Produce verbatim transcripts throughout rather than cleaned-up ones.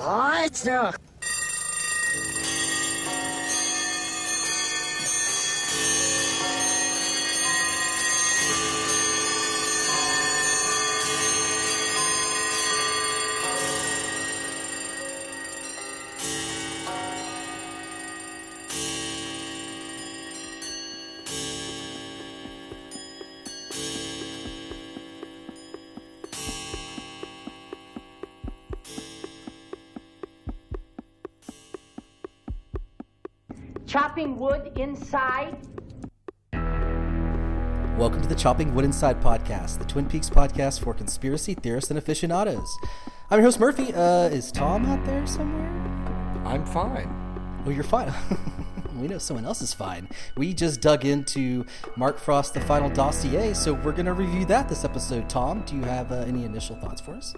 Oh, it's no. Chopping Wood Inside. Welcome to the Chopping Wood Inside podcast, the Twin Peaks podcast for conspiracy theorists and aficionados. I'm your host, Murphy. Uh, is Tom out there somewhere? I'm fine. Oh, you're fine. We know someone else is fine. We just dug into Mark Frost, The Final Dossier, so we're going to review that this episode. Tom, do you have uh, any initial thoughts for us?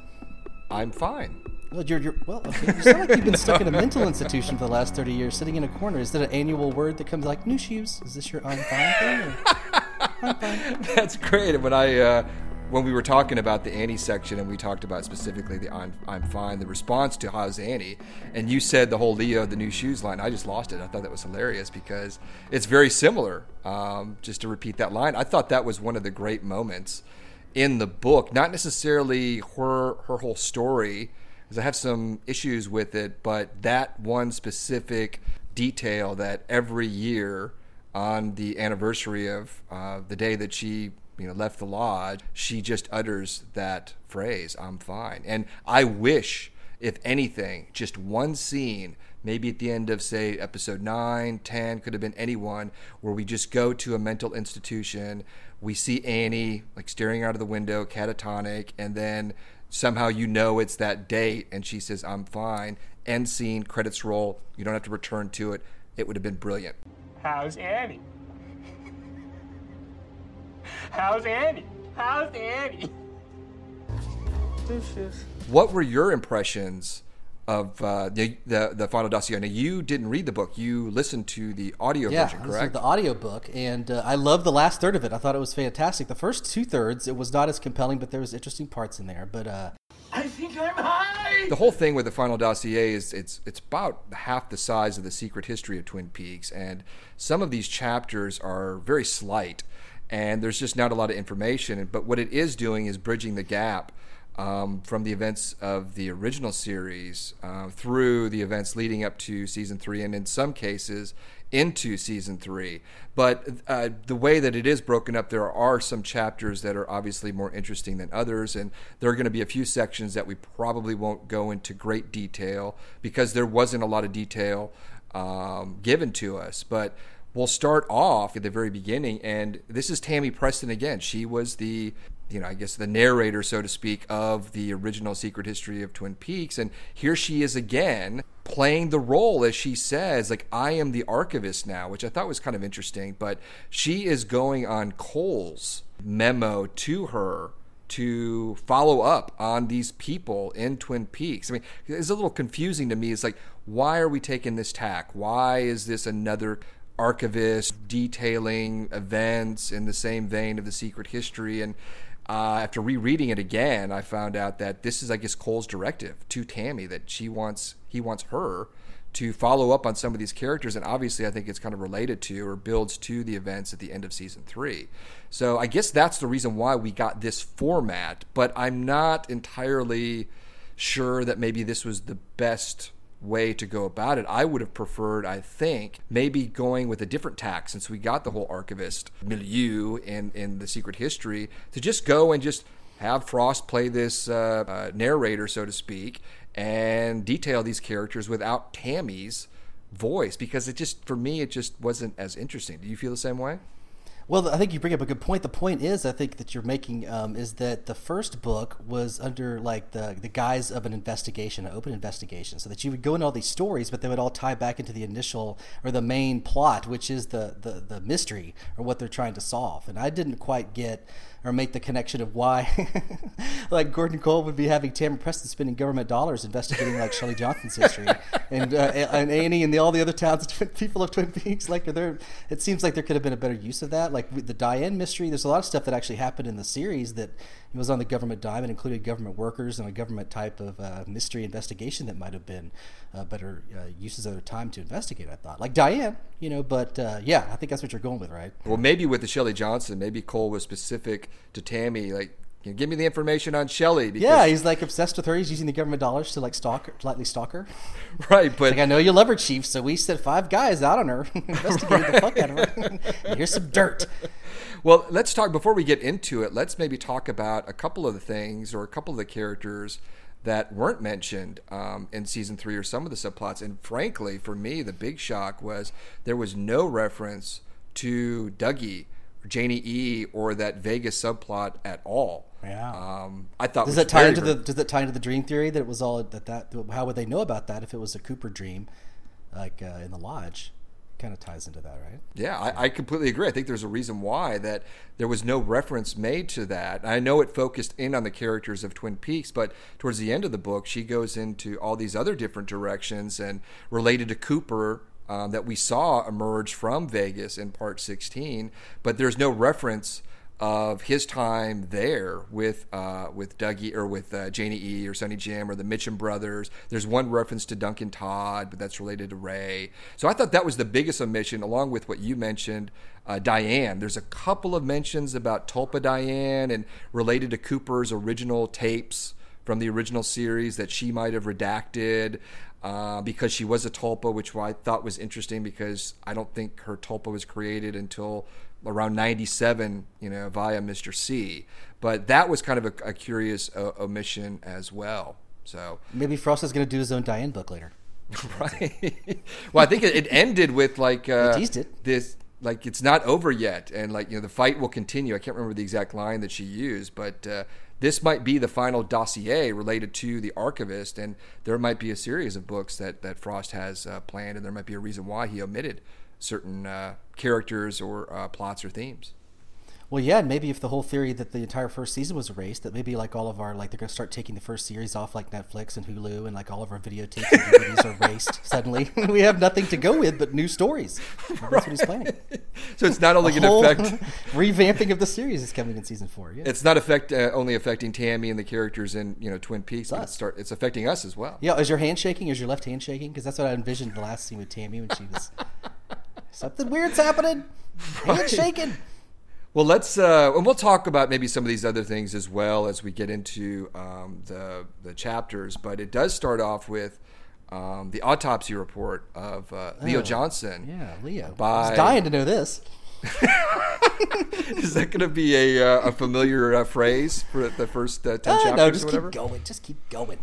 I'm fine. Well, you're, you're, well okay. You sound like you've been no. stuck in a mental institution for the last thirty years, sitting in a corner. Is that an annual word that comes like, new shoes? Is this your I'm fine thing? Or, I'm fine. That's great. When I, uh, when we were talking about the Annie section and we talked about specifically the I'm, I'm fine, the response to how's Annie, and you said the whole Leo, the new shoes line, I just lost it. I thought that was hilarious because it's very similar, um, just to repeat that line. I thought that was one of the great moments in the book, not necessarily her her whole story, because I have some issues with it, but that one specific detail that every year on the anniversary of uh, the day that she you know, left the lodge, she just utters that phrase, I'm fine. And I wish, if anything, just one scene, maybe at the end of, say, episode nine, ten, could have been anyone, where we just go to a mental institution, we see Annie like staring out of the window, catatonic, and then somehow you know it's that date, and she says, I'm fine. End scene, credits roll. You don't have to return to it. It would have been brilliant. How's Annie? How's Annie? How's Annie? What were your impressions of uh, the, the the Final Dossier? Now, you didn't read the book. You listened to the audio yeah, version, correct? Yeah, I listened to the audio book, and uh, I loved the last third of it. I thought it was fantastic. The first two-thirds, it was not as compelling, but there was interesting parts in there. But uh, I think I'm high! The whole thing with the Final Dossier is it's, it's about half the size of the Secret History of Twin Peaks, and some of these chapters are very slight, and there's just not a lot of information. But what it is doing is bridging the gap Um, from the events of the original series uh, through the events leading up to season three, and in some cases into season three. But uh, the way that it is broken up, there are some chapters that are obviously more interesting than others, and there are going to be a few sections that we probably won't go into great detail because there wasn't a lot of detail um, given to us. But we'll start off at the very beginning, and this is Tammy Preston again. She was the you know, I guess the narrator, so to speak, of the original Secret History of Twin Peaks. And here she is again playing the role, as she says, like, I am the archivist now, which I thought was kind of interesting. But she is going on Cole's memo to her to follow up on these people in Twin Peaks. I mean, it's a little confusing to me. It's like, why are we taking this tack? Why is this another archivist detailing events in the same vein of the Secret History? And Uh, after rereading it again, I found out that this is, I guess, Cole's directive to Tammy, that she wants he wants her to follow up on some of these characters. And obviously, I think it's kind of related to or builds to the events at the end of season three. So I guess that's the reason why we got this format. But I'm not entirely sure that maybe this was the best way to go about it. I would have preferred, I think, maybe going with a different tack, since we got the whole archivist milieu in, in the Secret History, to just go and just have Frost play this uh, uh, narrator, so to speak, and detail these characters without Tammy's voice, because it just, for me, it just wasn't as interesting. Do you feel the same way? Well, I think you bring up a good point. The point is, I think that you're making um, is that the first book was under like the the guise of an investigation, an open investigation, so that you would go into all these stories, but they would all tie back into the initial or the main plot, which is the the, the mystery or what they're trying to solve. And I didn't quite get or make the connection of why, like Gordon Cole would be having Tammy Preston spending government dollars investigating like Shelly Johnson's history, and uh, and Annie and the, all the other towns people of Twin Peaks. Like, are there? It seems like there could have been a better use of that. Like the Diane mystery. There's a lot of stuff that actually happened in the series that was on the government dime and included government workers and a government type of uh, mystery investigation that might have been uh, better uh, uses of their time to investigate. I thought, like Diane, you know, but uh, yeah, I think that's what you're going with, right? Well, maybe with the Shelly Johnson, maybe Cole was specific to Tammy, like, you know, give me the information on Shelly. Because yeah, he's like obsessed with her. He's using the government dollars to like stalk her, lightly stalk her. Right, but like, I know you love her, Chief, so we sent five guys out on her, investigated right. the fuck out of her. And here's some dirt. Well, let's talk, before we get into it, let's maybe talk about a couple of the things or a couple of the characters that weren't mentioned um, in season three or some of the subplots. And frankly, for me, the big shock was there was no reference to Dougie, Janie E, or that Vegas subplot at all. Yeah, um, I thought. Does that tie into the Does that tie into the dream theory that it was all that that? How would they know about that if it was a Cooper dream, like uh, in the lodge? Kind of ties into that, right? Yeah, I, I completely agree. I think there's a reason why that there was no reference made to that. I know it focused in on the characters of Twin Peaks, but towards the end of the book, she goes into all these other different directions and related to Cooper. Um, that we saw emerge from Vegas in part sixteen, but there's no reference of his time there with uh, with Dougie or with uh, Janie E or Sonny Jim or the Mitchum brothers. There's one reference to Duncan Todd, but that's related to Ray. So I thought that was the biggest omission, along with what you mentioned, uh, Diane. There's a couple of mentions about Tulpa Diane and related to Cooper's original tapes from the original series that she might have redacted. Uh, because she was a Tulpa, which I thought was interesting because I don't think her Tulpa was created until around ninety-seven, you know, via Mister C. But that was kind of a, a curious uh, omission as well. So maybe Frost is going to do his own Diane book later. Right. Well, I think it, it ended with like uh, teased it. This, like, it's not over yet, and like, you know, the fight will continue. I can't remember the exact line that she used, but. Uh, This might be the final dossier related to the archivist, and there might be a series of books that, that Frost has uh, planned, and there might be a reason why he omitted certain uh, characters or uh, plots or themes. Well, yeah, and maybe if the whole theory that the entire first season was erased, that maybe like all of our, like, they're going to start taking the first series off like Netflix and Hulu, and like all of our videotapes and D V Ds are erased suddenly. We have nothing to go with but new stories. That's right. What he's planning. So it's not only going to affect... revamping of the series is coming in season four. Yeah. It's not affect uh, only affecting Tammy and the characters in, you know, Twin Peaks. But it's, start, it's affecting us as well. Yeah, is your hand shaking? Is your left hand shaking? Because that's what I envisioned the last scene with Tammy when she was... Something weird's happening. Right. Hand shaking. Well, let's, uh, and we'll talk about maybe some of these other things as well as we get into um, the the chapters. But it does start off with um, the autopsy report of uh, Leo oh, Johnson. Yeah, Leo. By... I was dying to know this. Is that going to be a uh, a familiar uh, phrase for the first uh, ten uh, chapters? No, just or whatever? Keep going. Just keep going.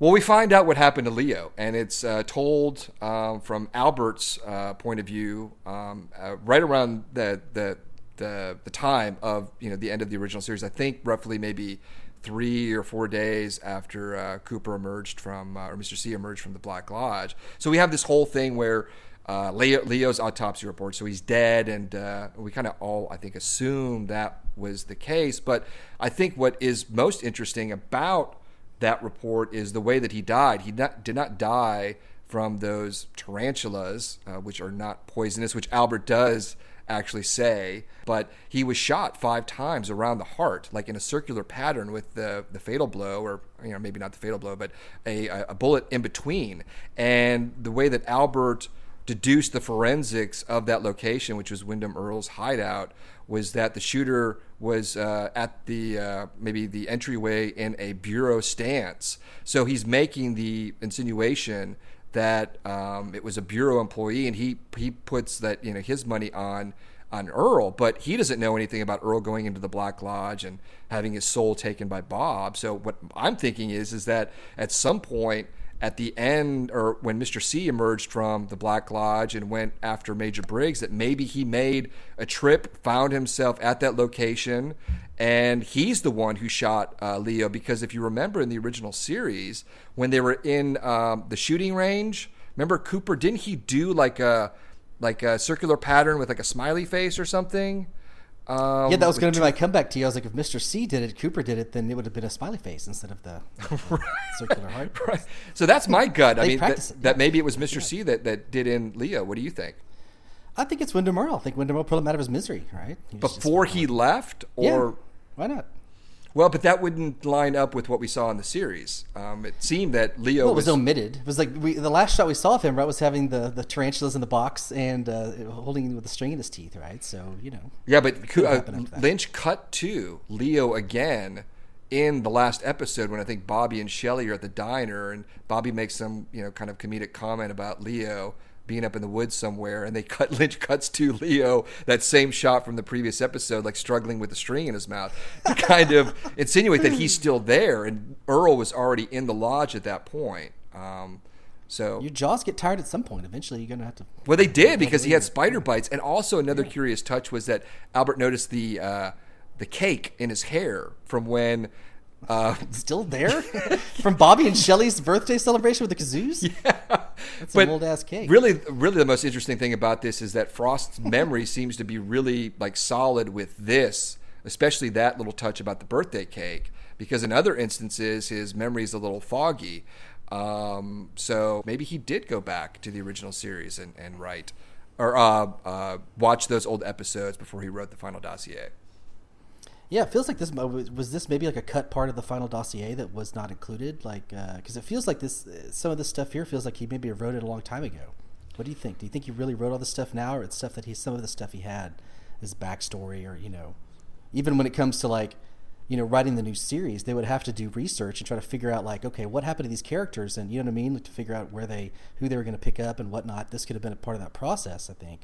Well, we find out what happened to Leo, and it's uh, told uh, from Albert's uh, point of view um, uh, right around the the. The, the time of, you know, the end of the original series. I think roughly maybe three or four days after uh, Cooper emerged from uh, or Mister C emerged from the Black Lodge. So we have this whole thing where uh, Leo, Leo's autopsy report. So he's dead, and uh, we kind of all, I think, assumed that was the case. But I think what is most interesting about that report is the way that he died. He not, did not die from those tarantulas, uh, which are not poisonous, which Albert does actually say, but he was shot five times around the heart, like in a circular pattern with the the fatal blow, or, you know, maybe not the fatal blow, but a, a bullet in between. And the way that Albert deduced the forensics of that location, which was Windom Earle's hideout, was that the shooter was uh, at the uh, maybe the entryway in a bureau stance. So he's making the insinuation that um, it was a bureau employee, and he he puts that, you know, his money on on Earl, but he doesn't know anything about Earl going into the Black Lodge and having his soul taken by Bob. So what I'm thinking is is that at some point at the end, or when Mister C emerged from the Black Lodge and went after Major Briggs, that maybe he made a trip, found himself at that location, and he's the one who shot uh, Leo. Because if you remember in the original series, when they were in um, the shooting range, remember Cooper, didn't he do like a like a circular pattern with like a smiley face or something? Um, yeah, that was going to be my comeback to you. I was like, if Mister C did it, Cooper did it, then it would have been a smiley face instead of the right. circular heart. Right. So that's my gut. I mean, that, yeah. that maybe it was Mister Yeah. C that, that did in Leo. What do you think? I think it's Windom Earle. I think Windom Earle pulled him out of his misery, right? He Before just, he like, left? Or yeah. Why not? Well, but that wouldn't line up with what we saw in the series. Um, it seemed that Leo well, it was, was omitted. It was like we, the last shot we saw of him, right, was having the, the tarantulas in the box and uh, holding with a string in his teeth, right? So, you know. Yeah, but uh, Lynch cut to Leo again in the last episode when I think Bobby and Shelly are at the diner, and Bobby makes some, you know, kind of comedic comment about Leo being up in the woods somewhere, and they cut Lynch cuts to Leo, that same shot from the previous episode, like struggling with the string in his mouth, to kind of insinuate that he's still there, and Earle was already in the lodge at that point. Um, so your jaws get tired at some point. Eventually, you're gonna have to. Well, they did because he had spider bites, and also another yeah. curious touch was that Albert noticed the uh, the cake in his hair from when. Uh, still there from Bobby and Shelly's birthday celebration with the kazoos. Yeah, that's an old ass cake. Really, really, the most interesting thing about this is that Frost's memory seems to be really like solid with this, especially that little touch about the birthday cake. Because in other instances, his memory is a little foggy. Um, so maybe he did go back to the original series and, and write or uh, uh, watch those old episodes before he wrote the final dossier. Yeah, it feels like this was this maybe like a cut part of the final dossier that was not included, like because uh, it feels like this some of this stuff here feels like he maybe wrote it a long time ago. What do you think? Do you think he really wrote all this stuff now, or it's stuff that he some of the stuff he had his backstory, or you know, even when it comes to like you know writing the new series, they would have to do research and try to figure out like okay, what happened to these characters, and you know what I mean, like, to figure out where they who they were going to pick up and whatnot. This could have been a part of that process, I think.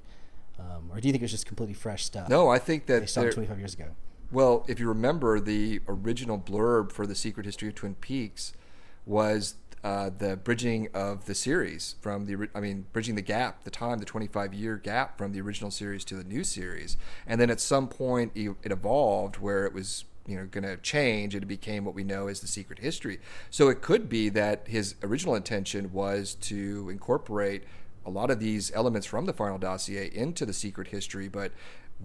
Um, or do you think it was just completely fresh stuff? No, I think that based on twenty-five years ago. Well, if you remember, the original blurb for The Secret History of Twin Peaks was uh, the bridging of the series from the, I mean, bridging the gap, the time, the twenty-five year gap from the original series to the new series. And then at some point it evolved where it was, you know, going to change and it became what we know as The Secret History. So it could be that his original intention was to incorporate a lot of these elements from the final dossier into The Secret History, but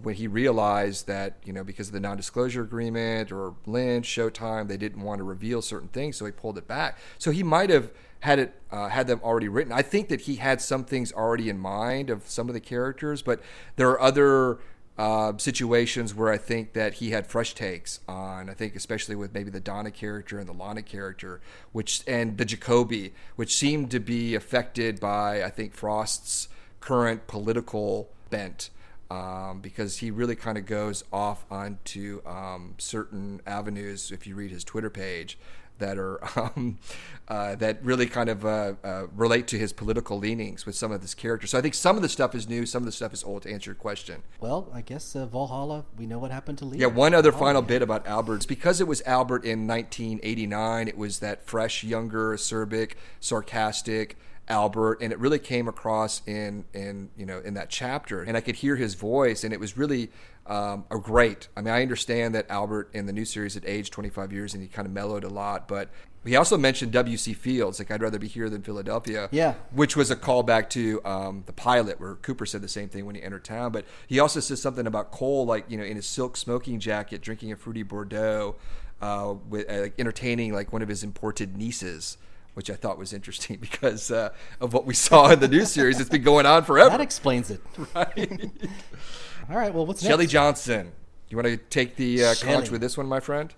when he realized that, you know, because of the non-disclosure agreement or Lynch, Showtime, they didn't want to reveal certain things, so he pulled it back. So he might have had it uh, had them already written. I think that he had some things already in mind of some of the characters, but there are other uh, situations where I think that he had fresh takes on, I think especially with maybe the Donna character and the Lana character, which and the Jacoby, which seemed to be affected by, I think, Frost's current political bent. Um, because he really kind of goes off onto um, certain avenues, if you read his Twitter page, that are um, uh, that really kind of uh, uh, relate to his political leanings with some of his characters. So I think some of the stuff is new, some of the stuff is old, to answer your question. Well, I guess uh, Valhalla, we know what happened to Leo. Yeah, one other Valhalla. Final bit about Albert. Because it was Albert in nineteen eighty-nine, it was that fresh, younger, acerbic, sarcastic Albert, and it really came across in in you know in that chapter, and I could hear his voice, and it was really um, a great. I mean, I understand that Albert in the new series had aged twenty-five years, and he kind of mellowed a lot, but he also mentioned W C Fields, like I'd rather be here than Philadelphia, yeah, which was a callback to um, the pilot where Cooper said the same thing when he entered town. But he also says something about Cole, like you know, in his silk smoking jacket, drinking a fruity Bordeaux, uh, with uh, entertaining like one of his imported nieces. Which I thought was interesting because uh, of what we saw in the new series. It's been going on forever. That explains it. Right. All right. Well, what's Shelly next? Shelly Johnson. You want to take the uh, conch with this one, my friend?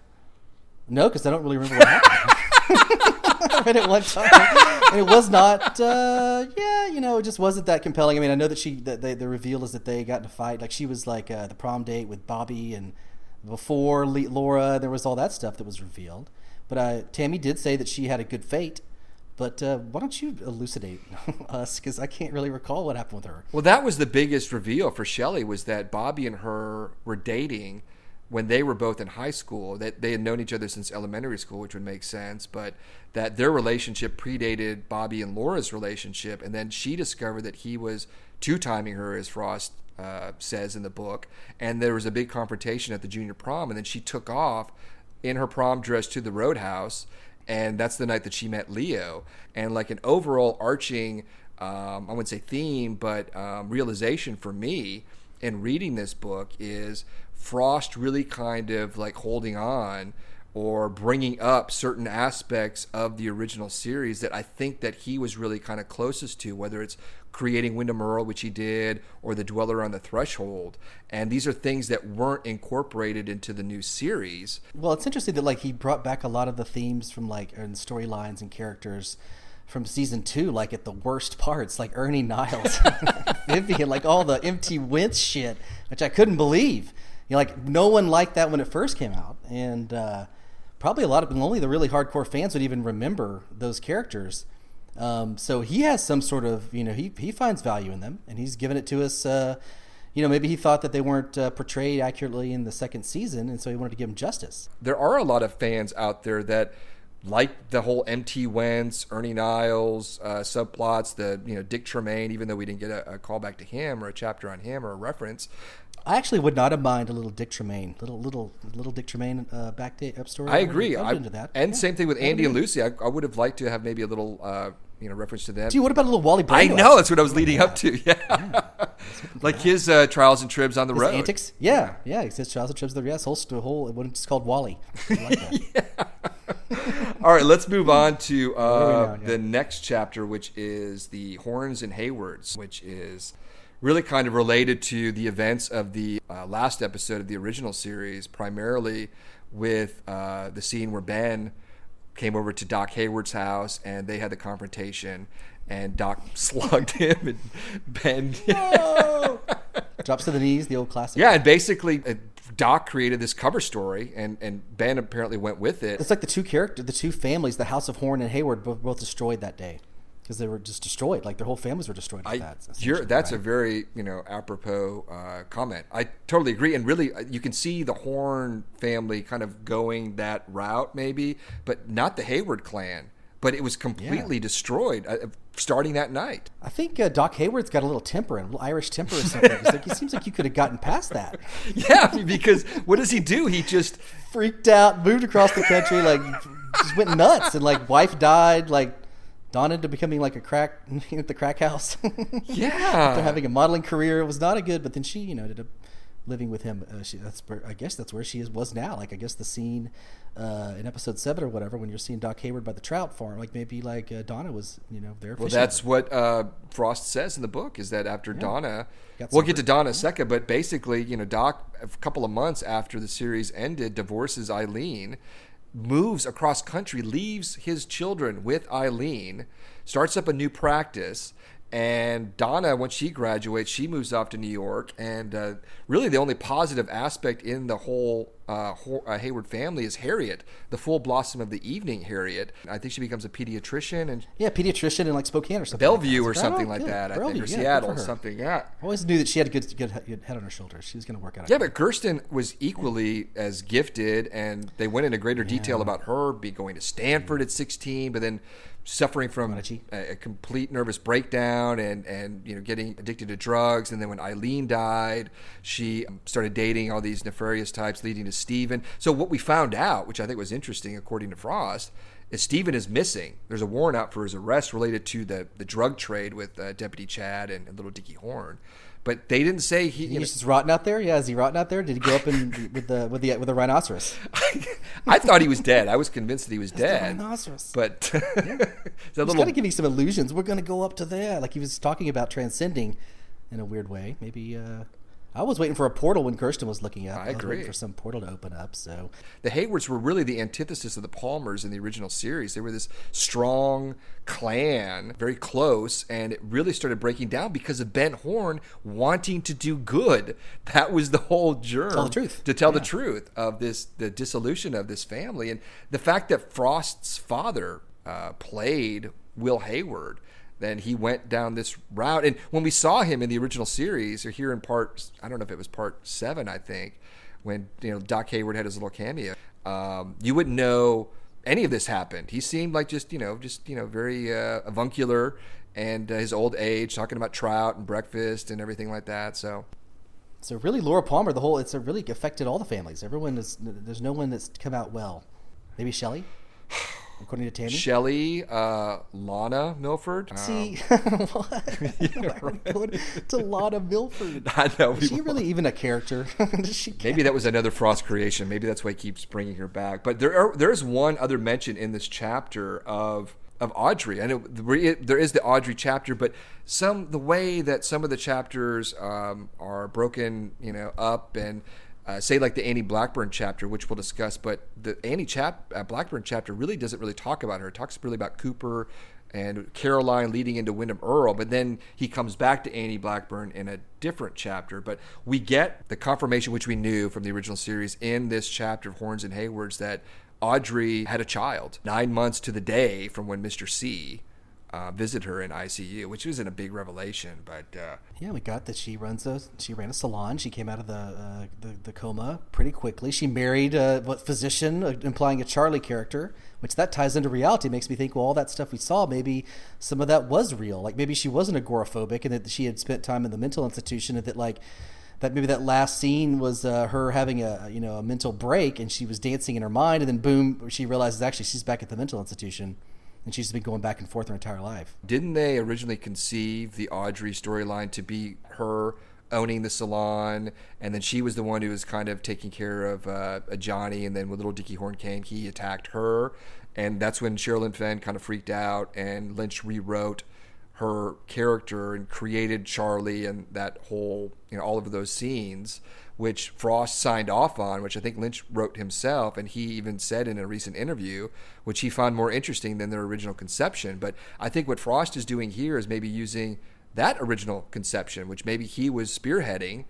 No, because I don't really remember what happened. I read it one time, and it was not. Uh, yeah, you know, it just wasn't that compelling. I mean, I know that she that they, the reveal is that they got in a fight. Like she was like uh, the prom date with Bobby, and before Le- Laura, there was all that stuff that was revealed. But uh, Tammy did say that she had a good fate. But uh, why don't you elucidate us? Because I can't really recall what happened with her. Well, that was the biggest reveal for Shelly was that Bobby and her were dating when they were both in high school. That they had known each other since elementary school, which would make sense. But that their relationship predated Bobby and Laura's relationship. And then she discovered that he was two-timing her, as Frost uh, says in the book. And there was a big confrontation at the junior prom. And then she took off in her prom dress to the Roadhouse, and that's the night that she met Leo. And like an overall arching, um, I wouldn't say theme, but um, realization for me and reading this book is Frost really kind of like holding on or bringing up certain aspects of the original series that I think that he was really kind of closest to, whether it's creating Windom Earle, which he did, or The Dweller on the Threshold. And these are things that weren't incorporated into the new series. Well, it's interesting that like he brought back a lot of the themes from like and storylines and characters from season two, like at the worst parts, like Ernie Niles, Vivian, like all the M T. Wentz shit, which I couldn't believe. You know, like no one liked that when it first came out. And, uh, probably a lot of them, only the really hardcore fans would even remember those characters. Um, so he has some sort of, you know, he, he finds value in them, and he's given it to us. Uh, you know, maybe he thought that they weren't uh, portrayed accurately in the second season, and so he wanted to give them justice. There are a lot of fans out there that like the whole M T. Wentz, Ernie Niles uh, subplots, the, you know, Dick Tremaine, even though we didn't get a, a callback to him or a chapter on him or a reference. I actually would not have mind a little Dick Tremaine, little little little Dick Tremaine uh, back day up story. I agree. I, into that. And yeah. Same thing with Andy and Lucy. I, I would have liked to have maybe a little uh, you know reference to them. Dude, what about a little Wally Brando? I know that's what I was leading yeah. up to. Yeah, yeah. Like his uh, trials and tribs on the his road. Antics. Yeah, yeah. His trials and tribs on the road. Yes, whole whole. It's called Wally. I like that. All right, let's move on to uh, yeah. the next chapter, which is the Hornes and Haywards, which is really kind of related to the events of the uh, last episode of the original series, primarily with uh, the scene where Ben came over to Doc Hayward's house and they had the confrontation and Doc slugged him and Ben drops to the knees, the old classic. Yeah, and basically uh, Doc created this cover story and, and Ben apparently went with it. It's like the two character, the two families, the House of Horne and Hayward, both, both destroyed that day. Because they were just destroyed, like their whole families were destroyed. Like I, that, you're, that's right? A very you know apropos uh, comment. I totally agree, and really, you can see the Horne family kind of going that route, maybe, but not the Hayward clan. But it was completely yeah. destroyed uh, starting that night. I think uh, Doc Hayward's got a little temper, a little Irish temper or something. It's like, it seems like you could have gotten past that. Yeah, because what does he do? He just freaked out, moved across the country, like just went nuts, and like wife died, like. Don into becoming like a crack at the crack house. Yeah, after having a modeling career, it was not a good. But then she, you know, ended up living with him. Uh, she, that's where, I guess that's where she is was now. Like I guess the scene uh, in episode seven or whatever, when you're seeing Doc Hayward by the trout farm, like maybe like uh, Donna was, you know, there. Well, that's what uh, Frost says in the book is that after yeah. Donna, we'll get to Donna in a second, but basically, you know, Doc a couple of months after the series ended, divorces Eileen. Moves across country, leaves his children with Eileen, starts up a new practice, and Donna, when she graduates, she moves off to New York. And uh, really, the only positive aspect in the whole uh, Hayward family is Harriet, the full blossom of the evening. Harriet, I think she becomes a pediatrician and yeah, pediatrician in like Spokane or something, Bellevue like or something like that. I think or Seattle or something. Yeah, I always knew that she had a good, good head on her shoulders. She was going to work out. Yeah, but Kirsten was equally as gifted, and they went into greater detail yeah. about her be going to Stanford at sixteen, but then suffering from a, a complete nervous breakdown and, and you know getting addicted to drugs. And then when Eileen died, she started dating all these nefarious types, leading to Stephen. So what we found out, which I think was interesting according to Frost, is Stephen is missing. There's a warrant out for his arrest related to the, the drug trade with uh, Deputy Chad and, and Little Dickie Horne. But they didn't say he. He's you know, just rotting out there. Yeah, is he rotting out there? Did he go up in with the with the with the rhinoceros? I, I thought he was dead. I was convinced that he was That's dead. The rhinoceros. But yeah. He's little... kind of giving some illusions. We're going to go up to there. Like he was talking about transcending, in a weird way. Maybe uh, I was waiting for a portal when Kirsten was looking up. I, I was agree. Waiting for some portal to open up. So the Haywards were really the antithesis of the Palmers in the original series. They were this strong clan, very close, and it really started breaking down because of Ben Horne wanting to do good. That was the whole germ tell the truth. to tell yeah. the truth of this, the dissolution of this family, and the fact that Frost's father uh, played Will Hayward. Then he went down this route, and when we saw him in the original series, or here in part, I don't know if it was part seven, I think, when you know Doc Hayward had his little cameo, um, you wouldn't know any of this happened. He seemed like just, you know, just, you know, very uh, avuncular and uh, his old age, talking about trout and breakfast and everything like that. So, so really, Laura Palmer, the whole, it's really affected all the families. Everyone is, there's no one that's come out well. Maybe Shelly? according to Tammy. Shelly, uh, Lana Milford. See, um, what? Yeah, right. Going to Lana Milford. I know. Is she won't. really even a character? she Maybe that was another Frost creation. Maybe that's why he keeps bringing her back. But there are, there is one other mention in this chapter of of Audrey. I know there is the Audrey chapter, but some the way that some of the chapters um, are broken, you know, up and. Uh, say like the Annie Blackburn chapter, which we'll discuss, but the Annie chap- uh, Blackburn chapter really doesn't really talk about her. It talks really about Cooper and Caroline leading into Windom Earle, but then he comes back to Annie Blackburn in a different chapter. But we get the confirmation, which we knew from the original series, in this chapter of Horne's and Hayward's, that Audrey had a child nine months to the day from when Mister C uh, visited her in I C U, which isn't a big revelation, but uh, yeah, we got that she runs a she ran a salon. She came out of the uh, the, the coma pretty quickly. She married a what physician, uh, implying a Charlie character, which that ties into reality. Makes me think, well, all that stuff we saw, maybe some of that was real. Like maybe she wasn't agoraphobic, and that she had spent time in the mental institution, and that like. That maybe that last scene was uh, her having a you know a mental break, and she was dancing in her mind, and then boom, she realizes actually she's back at the mental institution. And she's been going back and forth her entire life. Didn't they originally conceive the Audrey storyline to be her owning the salon, and then she was the one who was kind of taking care of uh, Johnny, and then when Little Dickie Horne came, he attacked her, and that's when Sherilyn Fenn kind of freaked out, and Lynch rewrote her character and created Charlie and that whole, you know, all of those scenes, which Frost signed off on, which I think Lynch wrote himself, and he even said in a recent interview, which he found more interesting than their original conception. But I think what Frost is doing here is maybe using that original conception, which maybe he was spearheading,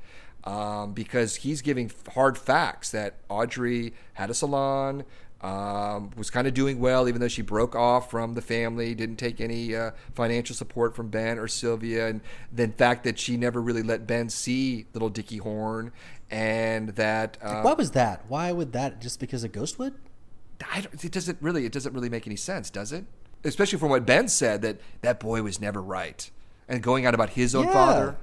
um, because he's giving hard facts that Audrey had a salon, Um, was kind of doing well, even though she broke off from the family, didn't take any uh, financial support from Ben or Sylvia, and the fact that she never really let Ben see Little Dickie Horne, and that uh, like, why was that? Why would that? Just because of Ghostwood? I don't, it doesn't really. It doesn't really make any sense, does it? Especially from what Ben said, that that boy was never right, and going out about his own yeah. father.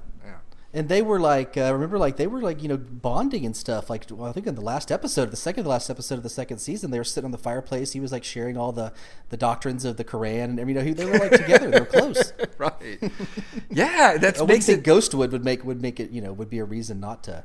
And they were like, uh, remember, like they were like, you know, bonding and stuff. Like, well, I think in the last episode, the second to last episode of the second season, they were sitting on the fireplace. He was like sharing all the, the doctrines of the Quran, and you know, they were like together. They were close, right? Yeah, that makes it. Ghostwood would make would make it, you know, would be a reason not to,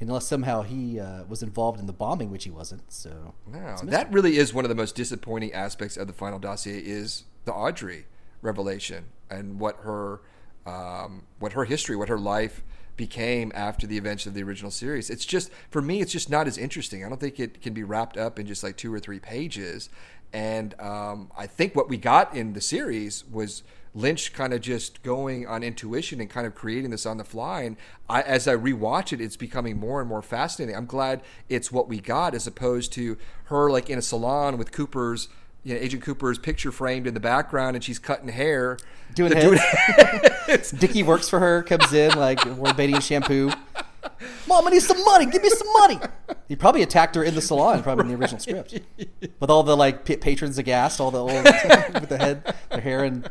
unless somehow he uh, was involved in the bombing, which he wasn't. So, no, that really is one of the most disappointing aspects of the final dossier is the Audrey revelation and what her. Um, what her history, what her life became after the events of the original series. It's just, for me, it's just not as interesting. I don't think it can be wrapped up in just like two or three pages. And um, I think what we got in the series was Lynch kind of just going on intuition and kind of creating this on the fly. And I, as I rewatch it, it's becoming more and more fascinating. I'm glad it's what we got as opposed to her like in a salon with Cooper's You know, Agent Cooper's picture framed in the background, and she's cutting hair. Doing heads. Dickie works for her, comes in, like, we're bathing shampoo. Mom, I need some money. Give me some money. He probably attacked her in the salon, probably right. in the original script. With all the, like, p- patrons aghast, all the old, with the head, their hair, and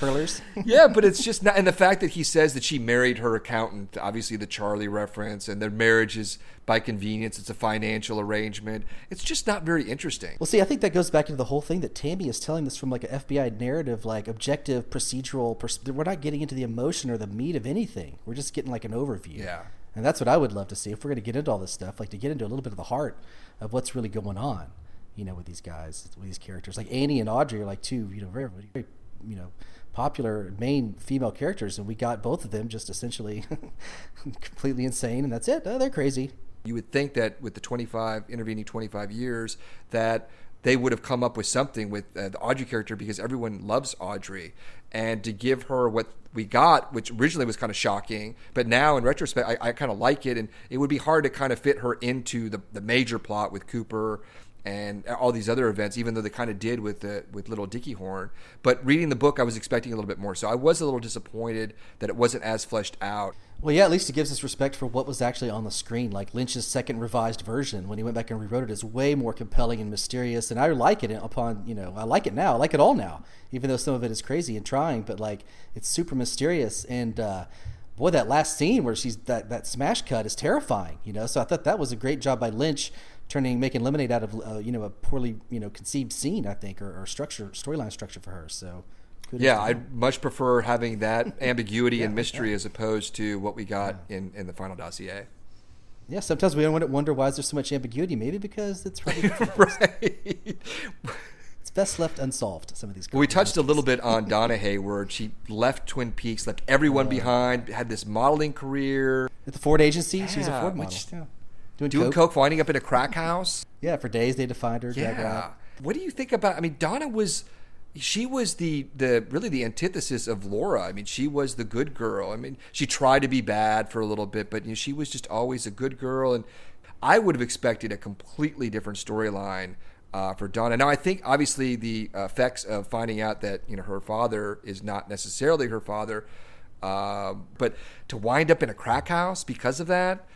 curlers. Yeah, but it's just not, and the fact that he says that she married her accountant, obviously the Charlie reference, and their marriage is by convenience, it's a financial arrangement. It's just not very interesting. Well, see, I think that goes back into the whole thing that Tammy is telling this from like an F B I narrative, like objective, procedural, pers- we're not getting into the emotion or the meat of anything. We're just getting like an overview. Yeah. And that's what I would love to see if we're going to get into all this stuff, like to get into a little bit of the heart of what's really going on, you know, with these guys, with these characters. Like Annie and Audrey are like two, you know, very, very, you know, popular main female characters, and we got both of them just essentially completely insane, and that's it. Oh, they're crazy. You would think that with the twenty-five intervening twenty-five years that they would have come up with something with uh, the Audrey character, because everyone loves Audrey, and to give her what we got, which originally was kind of shocking, but now in retrospect I, I kind of like it, and it would be hard to kind of fit her into the, the major plot with Cooper and all these other events, even though they kind of did with the with Little Dickie Horne. But reading the book, I was expecting a little bit more. So I was a little disappointed that it wasn't as fleshed out. Well, yeah, at least it gives us respect for what was actually on the screen. Like Lynch's second revised version, when he went back and rewrote it, is way more compelling and mysterious. And I like it upon, you know, I like it now. I like it all now, even though some of it is crazy and trying. But, like, it's super mysterious. And, uh, boy, that last scene where she's that, that smash cut is terrifying, you know. So I thought that was a great job by Lynch turning making lemonade out of uh, you know a poorly you know conceived scene, I think, or, or structure storyline structure for her. So yeah, I'd much prefer having that ambiguity yeah, and mystery yeah. as opposed to what we got yeah. in, in the final dossier. Yeah, sometimes we wonder why is there so much ambiguity. Maybe because it's right. It's best left unsolved. Some of these. Well, we touched a little bit on Donna Hayward. She left Twin Peaks, left everyone uh, behind. Had this modeling career at the Ford agency. Yeah, she was a Ford model. Which, yeah. Doing, doing coke. coke, winding up in a crack house. Yeah, for days they had to find her. Yeah. Drag her out. What do you think about? I mean, Donna was. She was the, the really the antithesis of Laura. I mean, she was the good girl. I mean, she tried to be bad for a little bit, but you know, she was just always a good girl. And I would have expected a completely different storyline uh, for Donna. Now, I think obviously the effects of finding out that you know her father is not necessarily her father, uh, but to wind up in a crack house because of that.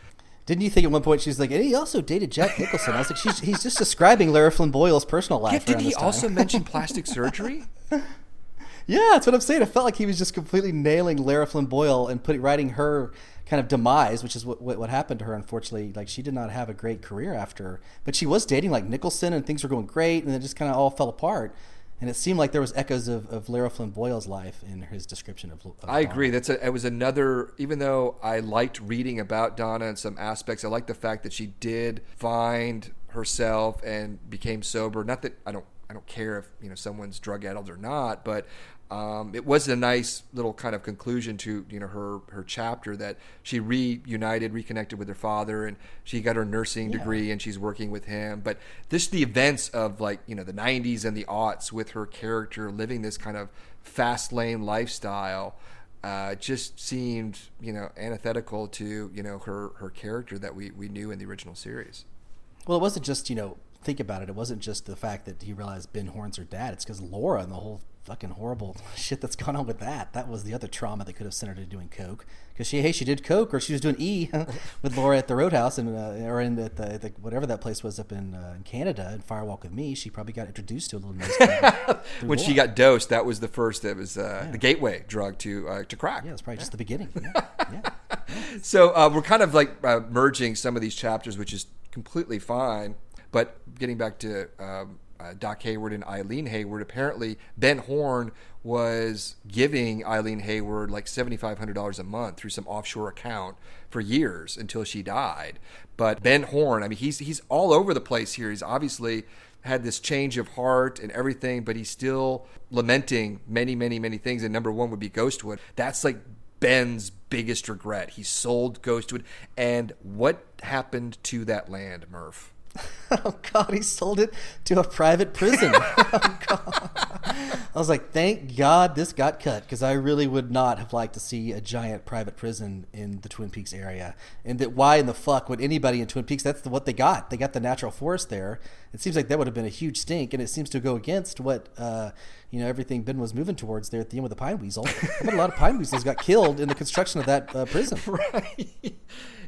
Didn't you think at one point she's like, and he also dated Jack Nicholson? I was like, she's, he's just describing Lara Flynn Boyle's personal life. Yeah, did he also mention plastic surgery? Yeah, that's what I'm saying. It felt like he was just completely nailing Lara Flynn Boyle and putting writing her kind of demise, which is what, what what happened to her. Unfortunately, like she did not have a great career after, but she was dating like Nicholson and things were going great, and it just kind of all fell apart. And it seemed like there was echoes of, of Lara Flynn Boyle's life in his description of, of I Donna. agree. That's a, it was another, even though I liked reading about Donna in some aspects, I liked the fact that she did find herself and became sober. Not that I don't I don't care if you know someone's drug addled or not, but um, it was a nice little kind of conclusion to you know her, her chapter that she reunited, reconnected with her father, and she got her nursing yeah. degree and she's working with him. But this the events of like you know the nineties and the aughts with her character living this kind of fast lane lifestyle uh, just seemed you know antithetical to you know her her character that we we knew in the original series. Well, it wasn't just you know think about it. It wasn't just the fact that he realized Ben Horne's her dad. It's because Laura and the whole fucking horrible shit that's gone on with that. That was the other trauma that could have sent her to doing coke. Because she, hey, she did coke, or she was doing E with Laura at the Roadhouse, and uh, or in at the, at the whatever that place was up in uh, in Canada. And Firewalk with Me, she probably got introduced to a little nice when Laura. She got dosed. That was the first. That was uh, yeah. the gateway drug to uh, to crack. Yeah, it's probably yeah. just the beginning. Yeah. yeah. yeah. So uh, we're kind of like uh, merging some of these chapters, which is completely fine. But getting back to Um, Uh, Doc Hayward and Eileen Hayward, apparently Ben Horne was giving Eileen Hayward like seven thousand five hundred dollars a month through some offshore account for years until she died. But Ben Horne, I mean, he's he's all over the place here. He's obviously had this change of heart and everything, but he's still lamenting many, many, many things. And number one would be Ghostwood. That's like Ben's biggest regret. He sold Ghostwood. And what happened to that land, Murph? Oh, God, he sold it to a private prison. Oh, God. I was like, thank God this got cut, because I really would not have liked to see a giant private prison in the Twin Peaks area. And that why in the fuck would anybody in Twin Peaks? That's the, what they got. They got the natural forest there. It seems like that would have been a huge stink, and it seems to go against what uh, you know everything Ben was moving towards there at the end with the pine weasel. I bet a lot of pine weasels got killed in the construction of that uh, prison. Right.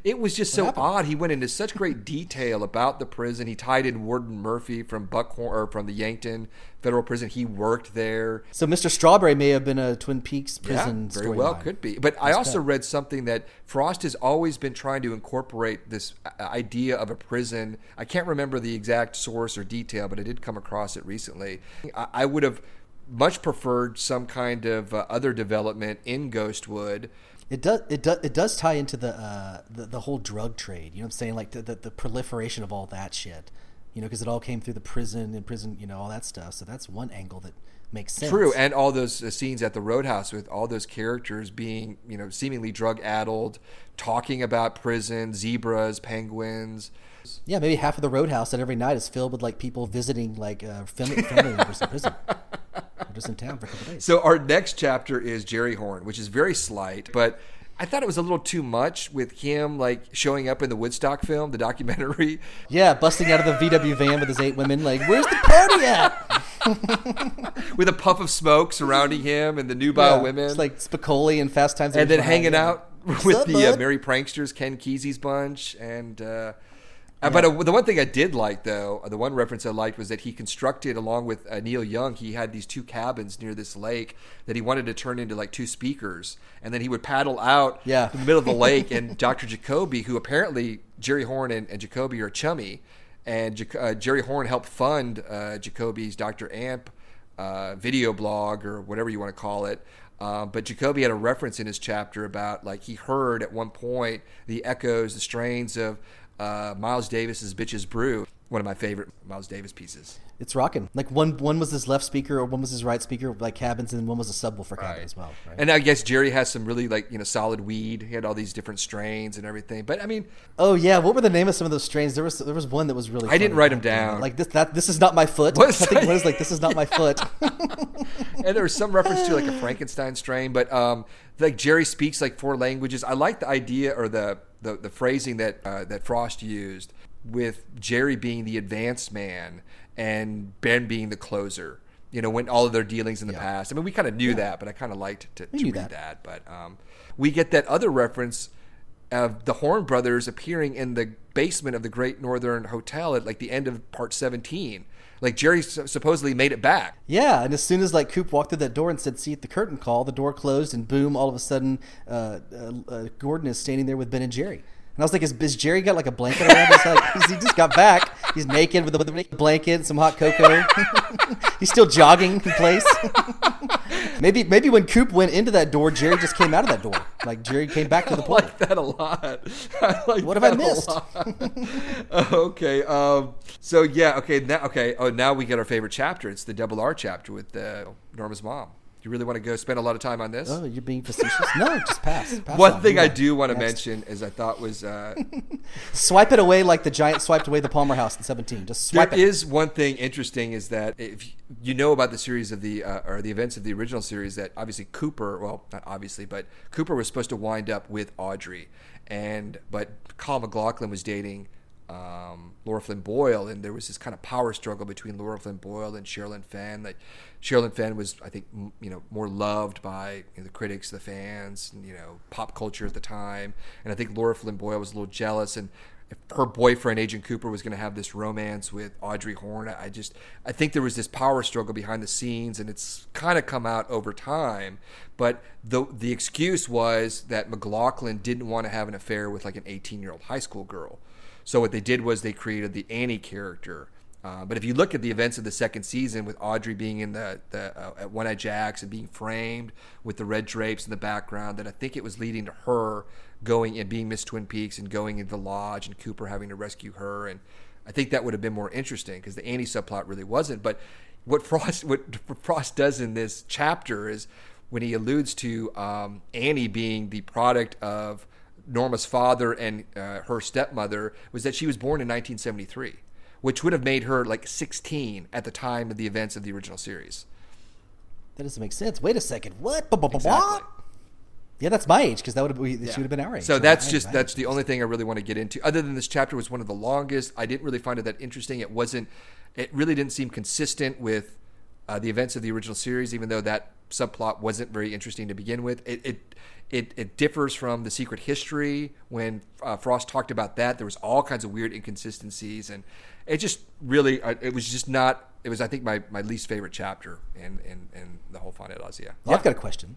It was just what so happened? Odd. He went into such great detail about the prison. He tied in Warden Murphy from Buckhorn or from the Yankton Federal Prison. He worked there. So Mister Strawberry may have been a Twin Peaks prison. Yeah, very well line. Could be. But That's I also cut. read something that Frost has always been trying to incorporate this idea of a prison. I can't remember the exact source or detail, but I did come across it recently. I, I would have much preferred some kind of uh, other development in Ghostwood. It does. It does. It does tie into the uh, the, the whole drug trade. You know what I'm saying? Like the the, the proliferation of all that shit. You know, because it all came through the prison and prison. You know, all that stuff. So that's one angle that makes sense. True, and all those uh, scenes at the Roadhouse with all those characters being you know seemingly drug addled, talking about prison, zebras, penguins. Yeah, maybe half of the Roadhouse at every night is filled with like people visiting like uh, family, family members in prison. In town for a couple days. So our next chapter is Jerry Horne, which is very slight, but I thought it was a little too much with him like showing up in the Woodstock film, the documentary. Yeah, busting out of the V W van with his eight women, like, where's the party at? With a puff of smoke surrounding him and the nubile yeah, women. It's like Spicoli and Fast Times. And then hanging him. out What's with up, the uh, Merry Pranksters, Ken Kesey's bunch, and uh Yeah. But uh, the one thing I did like, though, the one reference I liked was that he constructed, along with uh, Neil Young, he had these two cabins near this lake that he wanted to turn into like two speakers. And then he would paddle out yeah. in the middle of the lake. And Doctor Jacoby, who apparently Jerry Horne and, and Jacoby are chummy. And uh, Jerry Horne helped fund uh, Jacoby's Doctor Amp uh, video blog or whatever you want to call it. Uh, but Jacoby had a reference in his chapter about, like, he heard at one point the echoes, the strains of uh, Miles Davis's Bitches Brew. One of my favorite Miles Davis pieces. It's rocking. Like one one was his left speaker, or one was his right speaker, like cabins, and one was a subwoofer right. cabin as well. Right? And I guess Jerry has some really, like, you know, solid weed. He had all these different strains and everything. But I mean, oh yeah, what were the name of some of those strains? There was there was one that was really. I funny. didn't write them down. Like this, that this is not my foot. What is I think one is like this is not my foot. And there was some reference to like a Frankenstein strain, but um, like Jerry speaks like four languages. I like the idea or the the, the phrasing that uh, that Frost used, with Jerry being the advanced man and Ben being the closer, you know, when all of their dealings in the yeah. past. I mean, we kind of knew yeah. that, but I kind of liked to, to read that. that. But um, we get that other reference of the Horne brothers appearing in the basement of the Great Northern Hotel at like the end of part seventeen. Like Jerry supposedly made it back. Yeah, and as soon as like Coop walked through that door and said, "See the curtain call," the door closed and boom, all of a sudden uh, uh, uh, Gordon is standing there with Ben and Jerry. And I was like, is, is Jerry got like a blanket around his like, he just got back. He's naked with a, with a blanket, some hot cocoa. He's still jogging in place. maybe maybe when Coop went into that door, Jerry just came out of that door. Like Jerry came back to the portal. I like that a lot. I like what have I missed? okay. Um, so yeah. Okay. Now. Okay. Oh, now we get our favorite chapter. It's the Double R chapter with uh, Norma's mom. You really want to go spend a lot of time on this? Oh, you're being facetious. No, just pass. pass One on. thing yeah. I do want to Next. mention is I thought was... Uh, swipe it away like the giant swiped away the Palmer house in seventeen. Just swipe there it. There is one thing interesting is that if you know about the series of the, uh, or the events of the original series that obviously Cooper, well, not obviously, but Cooper was supposed to wind up with Audrey. And, but Kyle MacLachlan was dating Um, Laura Flynn Boyle, and there was this kind of power struggle between Laura Flynn Boyle and Sherilyn Fenn. Like Sherilyn Fenn was, I think, m- you know, more loved by you know, the critics, the fans, and, you know, pop culture at the time. And I think Laura Flynn Boyle was a little jealous, and if her boyfriend Agent Cooper was going to have this romance with Audrey Horne, I just, I think there was this power struggle behind the scenes, and it's kind of come out over time. But the the excuse was that MacLachlan didn't want to have an affair with like an eighteen-year-old high school girl. So what they did was they created the Annie character. Uh, but if you look at the events of the second season with Audrey being in the, the uh, at One Eye Jack's and being framed with the red drapes in the background, that I think it was leading to her going and being Miss Twin Peaks and going into the lodge and Cooper having to rescue her. And I think that would have been more interesting because the Annie subplot really wasn't. But what Frost, what Frost does in this chapter is when he alludes to um, Annie being the product of Norma's father and uh, her stepmother, was that she was born in nineteen seventy-three, which would have made her like sixteen at the time of the events of the original series. That doesn't make sense. Wait a second. What? Exactly. Yeah, that's my age because that would have been, yeah. she would have been our age. So right? that's just that's the only thing I really want to get into. Other than this chapter was one of the longest. I didn't really find it that interesting. It wasn't. It really didn't seem consistent with uh, the events of the original series, even though that subplot wasn't very interesting to begin with. It. it It, it differs from The Secret History. When uh, Frost talked about that, there was all kinds of weird inconsistencies, and it just really, it was just not, it was, I think, my, my least favorite chapter in, in, in the whole Final Fantasy. Yeah. Well, I've got a question.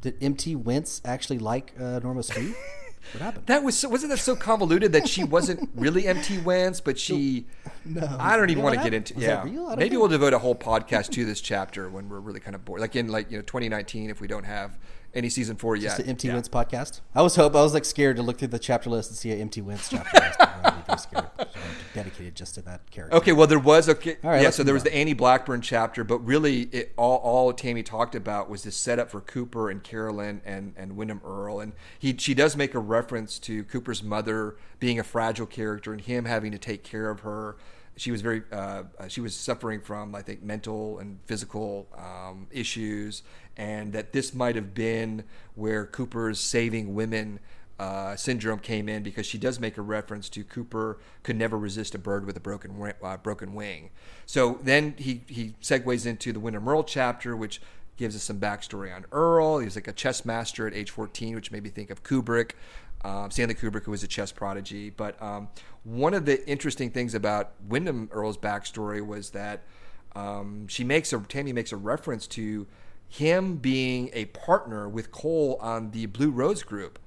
Did M T. Wentz actually like uh, Norma Speed? What happened? That was so, wasn't that so convoluted that she wasn't really M T. Wentz, but she, no, I don't even want to get into. Was yeah, real? Maybe we'll devote a whole podcast to this chapter when we're really kind of bored, like in like you know twenty nineteen if we don't have any season four yet. Just the M T. Yeah. Wentz podcast. I was hope I was like scared to look through the chapter list and see an M T. Wentz chapter list. I was very scared. So I'm dedicated just to that character. Okay, well there was okay. All right, yeah, so there was on. the Annie Blackburn chapter, but really it all all Tammy talked about was this setup for Cooper and Carolyn and and Windom Earle, and he she does make a reference to Cooper's mother being a fragile character and him having to take care of her. She was very uh, she was suffering from, I think, mental and physical um, issues, and that this might have been where Cooper's saving women uh, syndrome came in, because she does make a reference to Cooper could never resist a bird with a broken uh, broken wing. So then he, he segues into the Windom Earle chapter, which gives us some backstory on Earle. He was like a chess master at age fourteen, which made me think of Kubrick. Um, Stanley Kubrick, who was a chess prodigy. But um, one of the interesting things about Windom Earle's backstory was that um, she makes a Tammy makes a reference to him being a partner with Cole on the Blue Rose Group,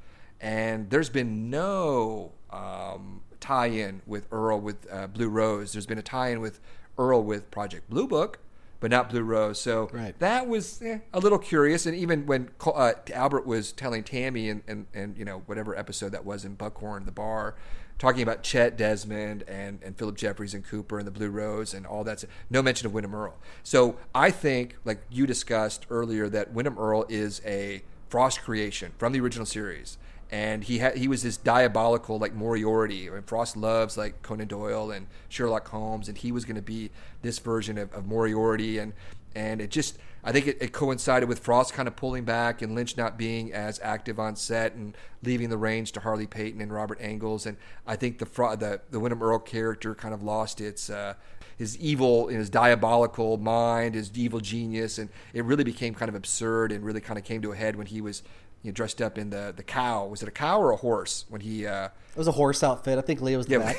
and there's been no um, tie-in with Earl with uh, Blue Rose. There's been a tie-in with Earl with Project Blue Book, but not Blue Rose. So right. that was eh, a little curious. And even when uh, Albert was telling Tammy and, and, and, you know, whatever episode that was in Buckhorn, the bar, talking about Chet Desmond and, and Philip Jeffries and Cooper and the Blue Rose and all that. No mention of Windom Earle. So I think, like you discussed earlier, that Windom Earle is a Frost creation from the original series. And he ha- he was this diabolical, like, Moriarty. I mean, Frost loves, like, Conan Doyle and Sherlock Holmes, and he was going to be this version of, of Moriarty. And and it just, I think it, it coincided with Frost kind of pulling back and Lynch not being as active on set and leaving the reins to Harley Payton and Robert Engels. And I think the Fro- the, the Windom Earle character kind of lost its uh, his evil, his diabolical mind, his evil genius. And it really became kind of absurd and really kind of came to a head when he was... You know, dressed up in the, the cow. Was it a cow or a horse? When he uh... it was a horse outfit. I think Leah was the yeah.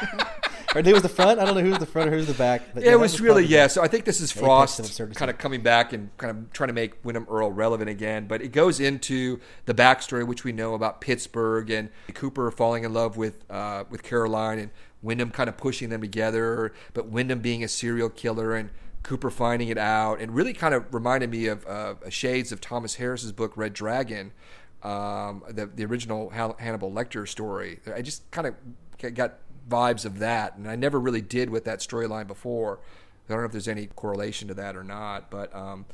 back, or it was the front. I don't know who's the front or who's the back. But yeah, yeah, it was, was really yeah. So I think this is Frost kind of coming back and kind of trying to make Windom Earle relevant again. But it goes into the backstory, which we know about Pittsburgh and Cooper falling in love with uh, with Caroline and Windom kind of pushing them together, but Windom being a serial killer and Cooper finding it out, and really kind of reminded me of uh, shades of Thomas Harris's book Red Dragon, um, the the original Hannibal Lecter story. I just kind of got vibes of that, and I never really did with that storyline before. I don't know if there's any correlation to that or not, but um,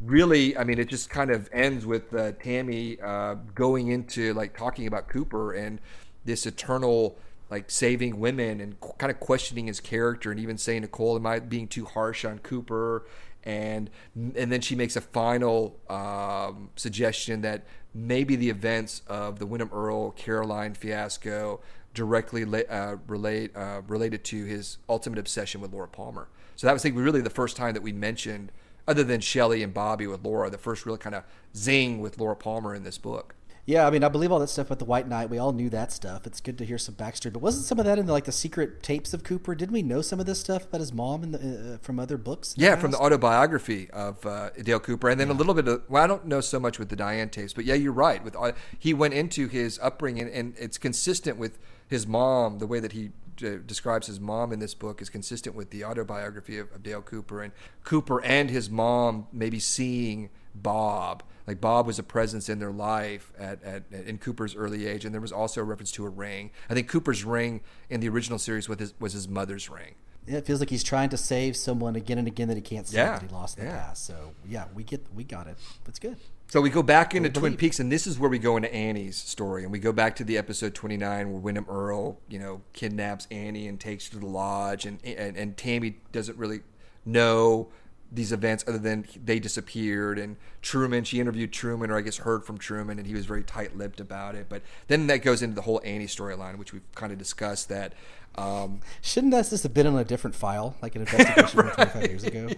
really, I mean, it just kind of ends with uh, Tammy uh, going into like talking about Cooper and this eternal. Like saving women and kind of questioning his character and even saying, Nicole, am I being too harsh on Cooper? And and then she makes a final um, suggestion that maybe the events of the Windom Earle Caroline fiasco directly uh, relate uh, related to his ultimate obsession with Laura Palmer. So that was like, really the first time that we mentioned, other than Shelley and Bobby with Laura, the first real kind of zing with Laura Palmer in this book. Yeah, I mean, I believe all that stuff about the White Knight. We all knew that stuff. It's good to hear some backstory. But wasn't some of that in the, like the secret tapes of Cooper? Didn't we know some of this stuff about his mom and the, uh, from other books? Yeah, the from the autobiography of uh, Dale Cooper, and then yeah. a little bit of. Well, I don't know so much with the Diane tapes, but yeah, you're right. With uh, he went into his upbringing, and it's consistent with his mom. The way that he uh, describes his mom in this book is consistent with the autobiography of, of Dale Cooper, and Cooper and his mom maybe seeing Bob. Like Bob was a presence in their life at, at in Cooper's early age, and there was also a reference to a ring. I think Cooper's ring in the original series was his, was his mother's ring. Yeah, it feels like he's trying to save someone again and again that he can't save yeah. that he lost in yeah. the past. So yeah, we get we got it. That's good. So we go back into Twin Peaks, and this is where we go into Annie's story, and we go back to the episode twenty-nine where Windom Earle, you know, kidnaps Annie and takes her to the lodge, and and, and Tammy doesn't really know these events other than they disappeared, and Truman, she interviewed Truman, or I guess heard from Truman, and he was very tight-lipped about it. But then that goes into the whole Annie storyline, which we've kind of discussed that. Um, Shouldn't this have been on a different file, like an investigation right. twenty-five years ago?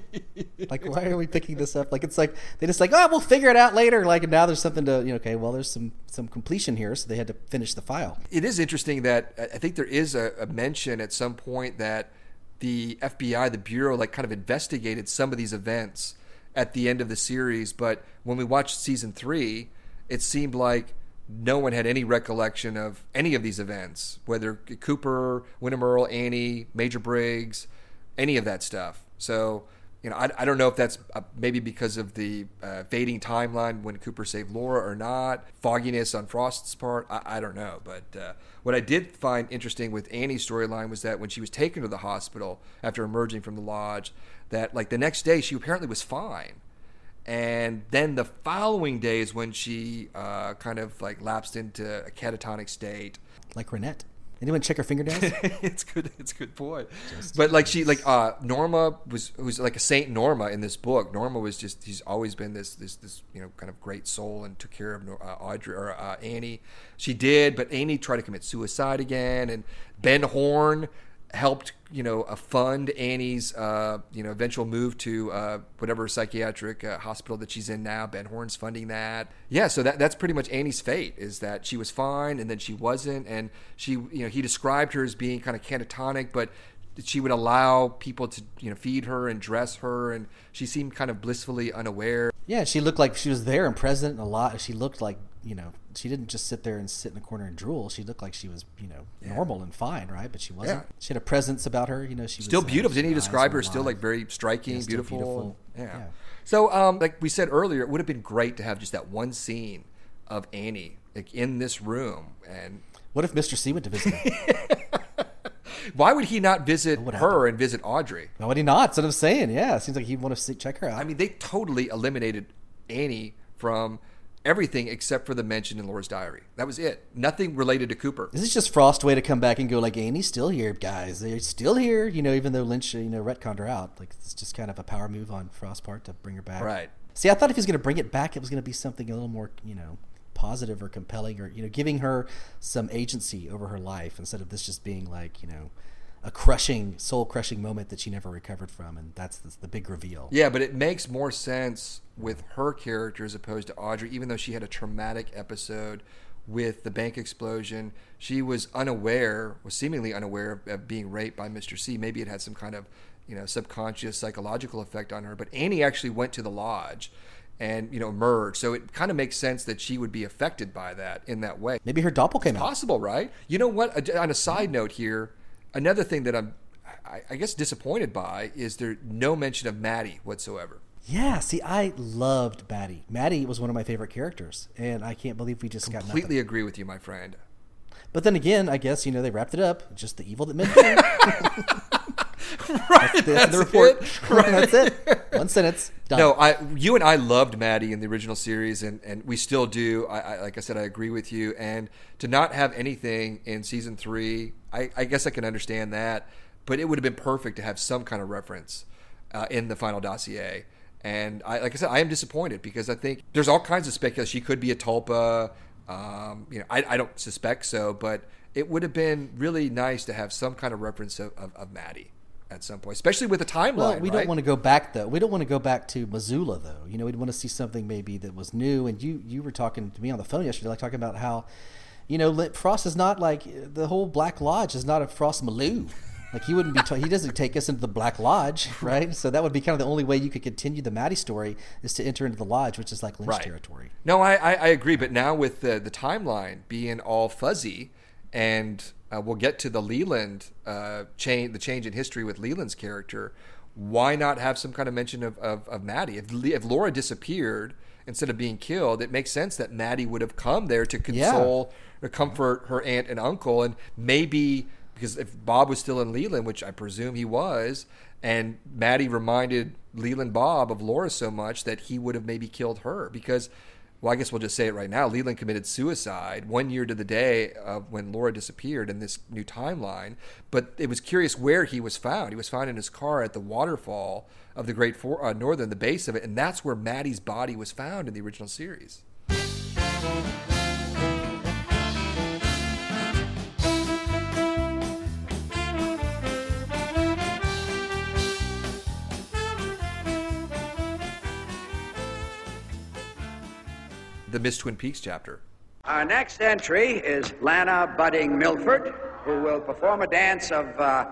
Like, why are we picking this up? Like, it's like, they just like, oh, we'll figure it out later. Like, and now there's something to, you know, okay, well, there's some, some completion here, so they had to finish the file. It is interesting that I think there is a, a mention at some point that the F B I, the Bureau, like kind of investigated some of these events at the end of the series. But when we watched season three, it seemed like no one had any recollection of any of these events, whether Cooper, Windom Earle, Annie, Major Briggs, any of that stuff. So, you know, I, I don't know if that's maybe because of the uh, fading timeline when Cooper saved Laura or not, fogginess on Frost's part. I, I don't know. But uh, what I did find interesting with Annie's storyline was that when she was taken to the hospital after emerging from the lodge, that like the next day she apparently was fine. And then the following day is when she uh, kind of like lapsed into a catatonic state. Like Renette. Anyone check her fingernails? It's good. It's a good point. Just but like she, like uh, Norma was, who's like a Saint Norma in this book. Norma was just, she's always been this, this, this, you know, kind of great soul and took care of uh, Audrey or uh, Annie. She did, but Annie tried to commit suicide again. And Ben Horne helped, you know, uh, fund Annie's, uh, you know, eventual move to uh, whatever psychiatric uh, hospital that she's in now. Ben Horne's funding that. Yeah, so that that's pretty much Annie's fate, is that she was fine and then she wasn't. And she, you know, he described her as being kind of catatonic, but she would allow people to, you know, feed her and dress her. And she seemed kind of blissfully unaware. Yeah, she looked like she was there and present a lot. She looked like you know, she didn't just sit there and sit in the corner and drool. She looked like she was, you know, yeah. normal and fine, right? But she wasn't. Yeah. She had a presence about her. You know, she was still beautiful. Didn't he describe her still like very striking, yeah, beautiful? beautiful. Yeah. yeah. So, um, like we said earlier, it would have been great to have just that one scene of Annie like in this room. And what if Mister C went to visit her? Why would he not visit her happen? and visit Audrey? Why would he not? That's what I'm saying. Yeah, it seems like he'd want to check her out. I mean, they totally eliminated Annie from everything except for the mention in Laura's diary. That was it. Nothing related to Cooper. This is just Frost's way to come back and go like, Annie's still here, guys. They're still here. You know, even though Lynch, you know, retconned her out. Like, it's just kind of a power move on Frost's part to bring her back. Right. See, I thought if he was going to bring it back, it was going to be something a little more, you know, positive or compelling, or, you know, giving her some agency over her life instead of this just being like, you know, a crushing, soul-crushing moment that she never recovered from, and that's the, the big reveal. Yeah, but it makes more sense with her character as opposed to Audrey, even though she had a traumatic episode with the bank explosion. She was unaware, was seemingly unaware of, of being raped by Mister C. Maybe it had some kind of, you know, subconscious psychological effect on her, but Annie actually went to the lodge and, you know, merge. So it kind of makes sense that she would be affected by that in that way. Maybe her doppel came out. It's possible, right? You know what? On a side note here, another thing that I'm, I guess, disappointed by is there's no mention of Maddie whatsoever. Yeah, see, I loved Maddie. Maddie was one of my favorite characters, and I can't believe we just Completely got nothing. Completely agree with you, my friend. But then again, I guess, you know, they wrapped it up. Just the evil that meant to. Right, that's the, that's the report. It. Right. That's it. One sentence. Done. No, I, you and I loved Maddie in the original series, and, and we still do. I, I like I said, I agree with you. And to not have anything in season three, I, I guess I can understand that. But it would have been perfect to have some kind of reference uh, in the final dossier. And I, like I said, I am disappointed because I think there's all kinds of speculation. She could be a Tulpa. Um, you know, I, I don't suspect so, but it would have been really nice to have some kind of reference of, of, of Maddie at some point, especially with the timeline. Well, we right? don't want to go back though. We don't want to go back to Missoula though. You know, we'd want to see something maybe that was new. And you, you were talking to me on the phone yesterday, like talking about how, you know, Frost is not like the whole Black Lodge is not a Frost Malou. Like he wouldn't be, ta- he doesn't take us into the Black Lodge, right? So that would be kind of the only way you could continue the Maddie story is to enter into the Lodge, which is like Lynch right. territory. No, I, I, I agree. But now with the, the timeline being all fuzzy and, Uh, we'll get to the Leland uh, change, the change in history with Leland's character. Why not have some kind of mention of, of, of Maddie? If, Le- if Laura disappeared instead of being killed, it makes sense that Maddie would have come there to console yeah. or comfort her aunt and uncle. And maybe because if Bob was still in Leland, which I presume he was, and Maddie reminded Leland Bob of Laura so much that he would have maybe killed her because. Well, I guess we'll just say it right now. Leland committed suicide one year to the day of when Laura disappeared in this new timeline. But it was curious where he was found. He was found in his car at the waterfall of the Great For- uh, Northern, the base of it. And that's where Maddie's body was found in the original series. The Miss Twin Peaks chapter. Our next entry is Lana Budding Milford, who will perform a dance of uh,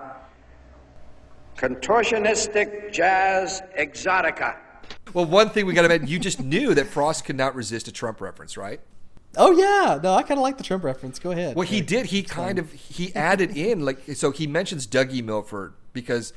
contortionistic jazz exotica. Well, one thing we got to mention, you just knew that Frost could not resist a Trump reference, right? Oh, yeah. No, I kind of like the Trump reference. Go ahead. Well, he did. He kind of, he added in, like, so he mentions Dougie Milford because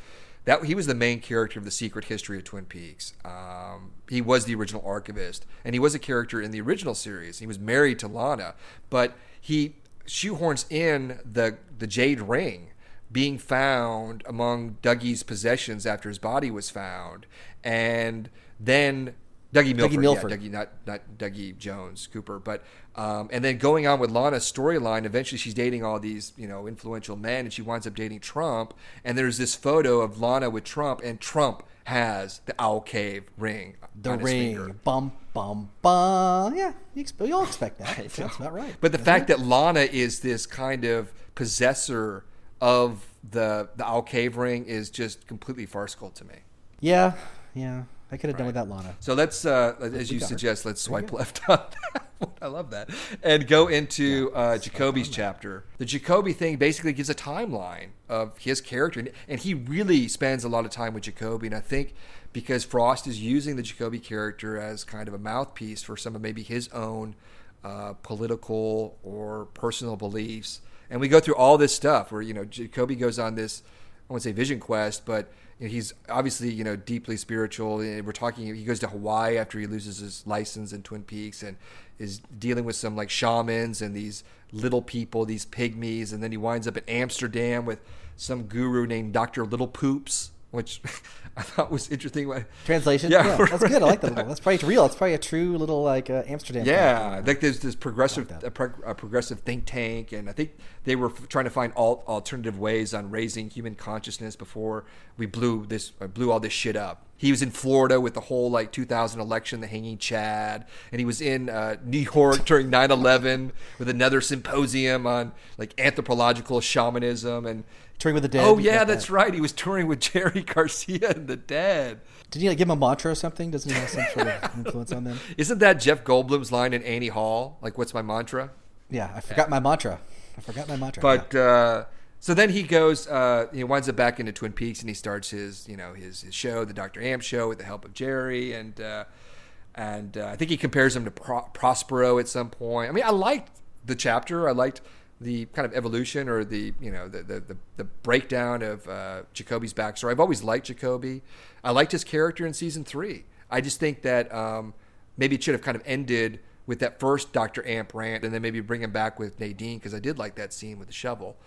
That he was the main character of the Secret History of Twin Peaks. Um, he was the original archivist, and he was a character in the original series. He was married to Lana, but he shoehorns in the the jade ring being found among Dougie's possessions after his body was found, and then Dougie Milford, Dougie Milford. Yeah, Dougie, not not Dougie Jones Cooper, but um, and then going on with Lana's storyline. Eventually, she's dating all these you know influential men, and she winds up dating Trump. And there's this photo of Lana with Trump, and Trump has the Owl Cave ring. The on his ring, finger. Bum bum bum. Yeah, you expect, you all expect that. That's about right. But the That's fact right. that Lana is this kind of possessor of the the Owl Cave ring is just completely farcical to me. Yeah, yeah. I could have done right. without Lana. So let's, uh, as you suggest, let's swipe left on that one. I love that. And go into yeah, uh, Jacoby's chapter. The Jacoby thing basically gives a timeline of his character. And he really spends a lot of time with Jacoby. And I think because Frost is using the Jacoby character as kind of a mouthpiece for some of maybe his own uh, political or personal beliefs. And we go through all this stuff where, you know, Jacoby goes on this, I won't say vision quest, but you know, he's obviously, you know, deeply spiritual. We're talking, he goes to Hawaii after he loses his license in Twin Peaks and is dealing with some like shamans and these little people, these pygmies. And then he winds up in Amsterdam with some guru named Doctor Little Poops, which I thought was interesting. Translation? Yeah, yeah that's right. Good. I like that. That's probably real. That's probably a true little like uh, Amsterdam. Yeah, thing. Like there's this progressive like a pro- a progressive think tank, and I think they were f- trying to find all alternative ways on raising human consciousness before we blew this uh, blew all this shit up. He was in Florida with the whole like two thousand election, the hanging Chad, and he was in uh, New York during nine eleven with another symposium on like anthropological shamanism and. Touring with the Dead. Oh, yeah, that's that. Right. He was touring with Jerry Garcia and the Dead. Did he like, give him a mantra or something? Doesn't he have some sort of influence on them? Isn't that Jeff Goldblum's line in Annie Hall? Like, what's my mantra? Yeah, I forgot yeah. my mantra. I forgot my mantra. But yeah. uh, so then he goes, uh, he winds up back into Twin Peaks, and he starts his, you know, his, his show, the Doctor Ham show, with the help of Jerry. And uh, and uh, I think he compares him to Pro- Prospero at some point. I mean, I liked the chapter. I liked the kind of evolution or the, you know, the the, the breakdown of uh, Jacoby's backstory. I've always liked Jacoby. I liked his character in season three. I just think that um, maybe it should have kind of ended with that first Doctor Amp rant and then maybe bring him back with Nadine, because I did like that scene with the shovel.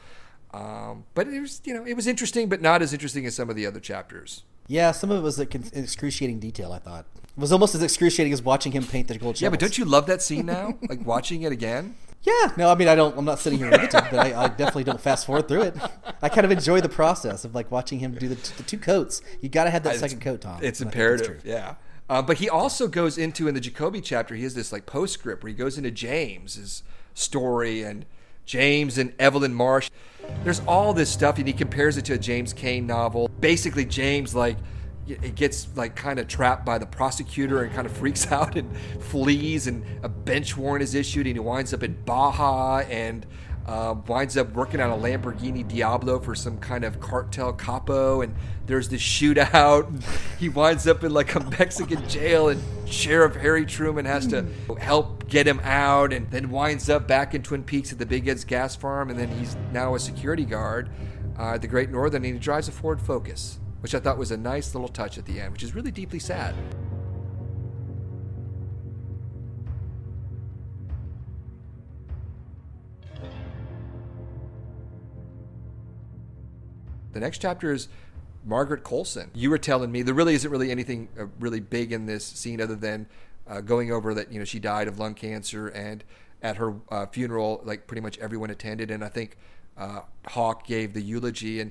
Um, but it was, you know, it was interesting, but not as interesting as some of the other chapters. Yeah, some of it was like in excruciating detail, I thought. It was almost as excruciating as watching him paint the gold shovels. Yeah, but don't you love that scene now? Like watching it again? Yeah, no, I mean, I don't, I'm not sitting here with him, but I, I definitely don't fast forward through it. I kind of enjoy the process of like watching him do the, the two coats. You got to have that it's, second coat, Tom. It's imperative. Yeah. Uh, but he also goes into, in the Jacoby chapter, he has this like postscript where he goes into James's story and James and Evelyn Marsh. There's all this stuff, and he compares it to a James Cain novel. Basically, James, like, it gets like kind of trapped by the prosecutor and kind of freaks out and flees, and a bench warrant is issued, and he winds up in Baja and uh, winds up working on a Lamborghini Diablo for some kind of cartel capo, and there's this shootout, and he winds up in like a Mexican jail, and Sheriff Harry Truman has to help get him out, and then winds up back in Twin Peaks at the Big Ed's gas farm, and then he's now a security guard uh, at the Great Northern, and he drives a Ford Focus, which I thought was a nice little touch at the end, which is really deeply sad. The next chapter is Margaret Coulson. You were telling me there really isn't really anything really big in this scene other than uh, going over that, you know, she died of lung cancer, and at her uh, funeral, like pretty much everyone attended, and I think uh, Hawk gave the eulogy, and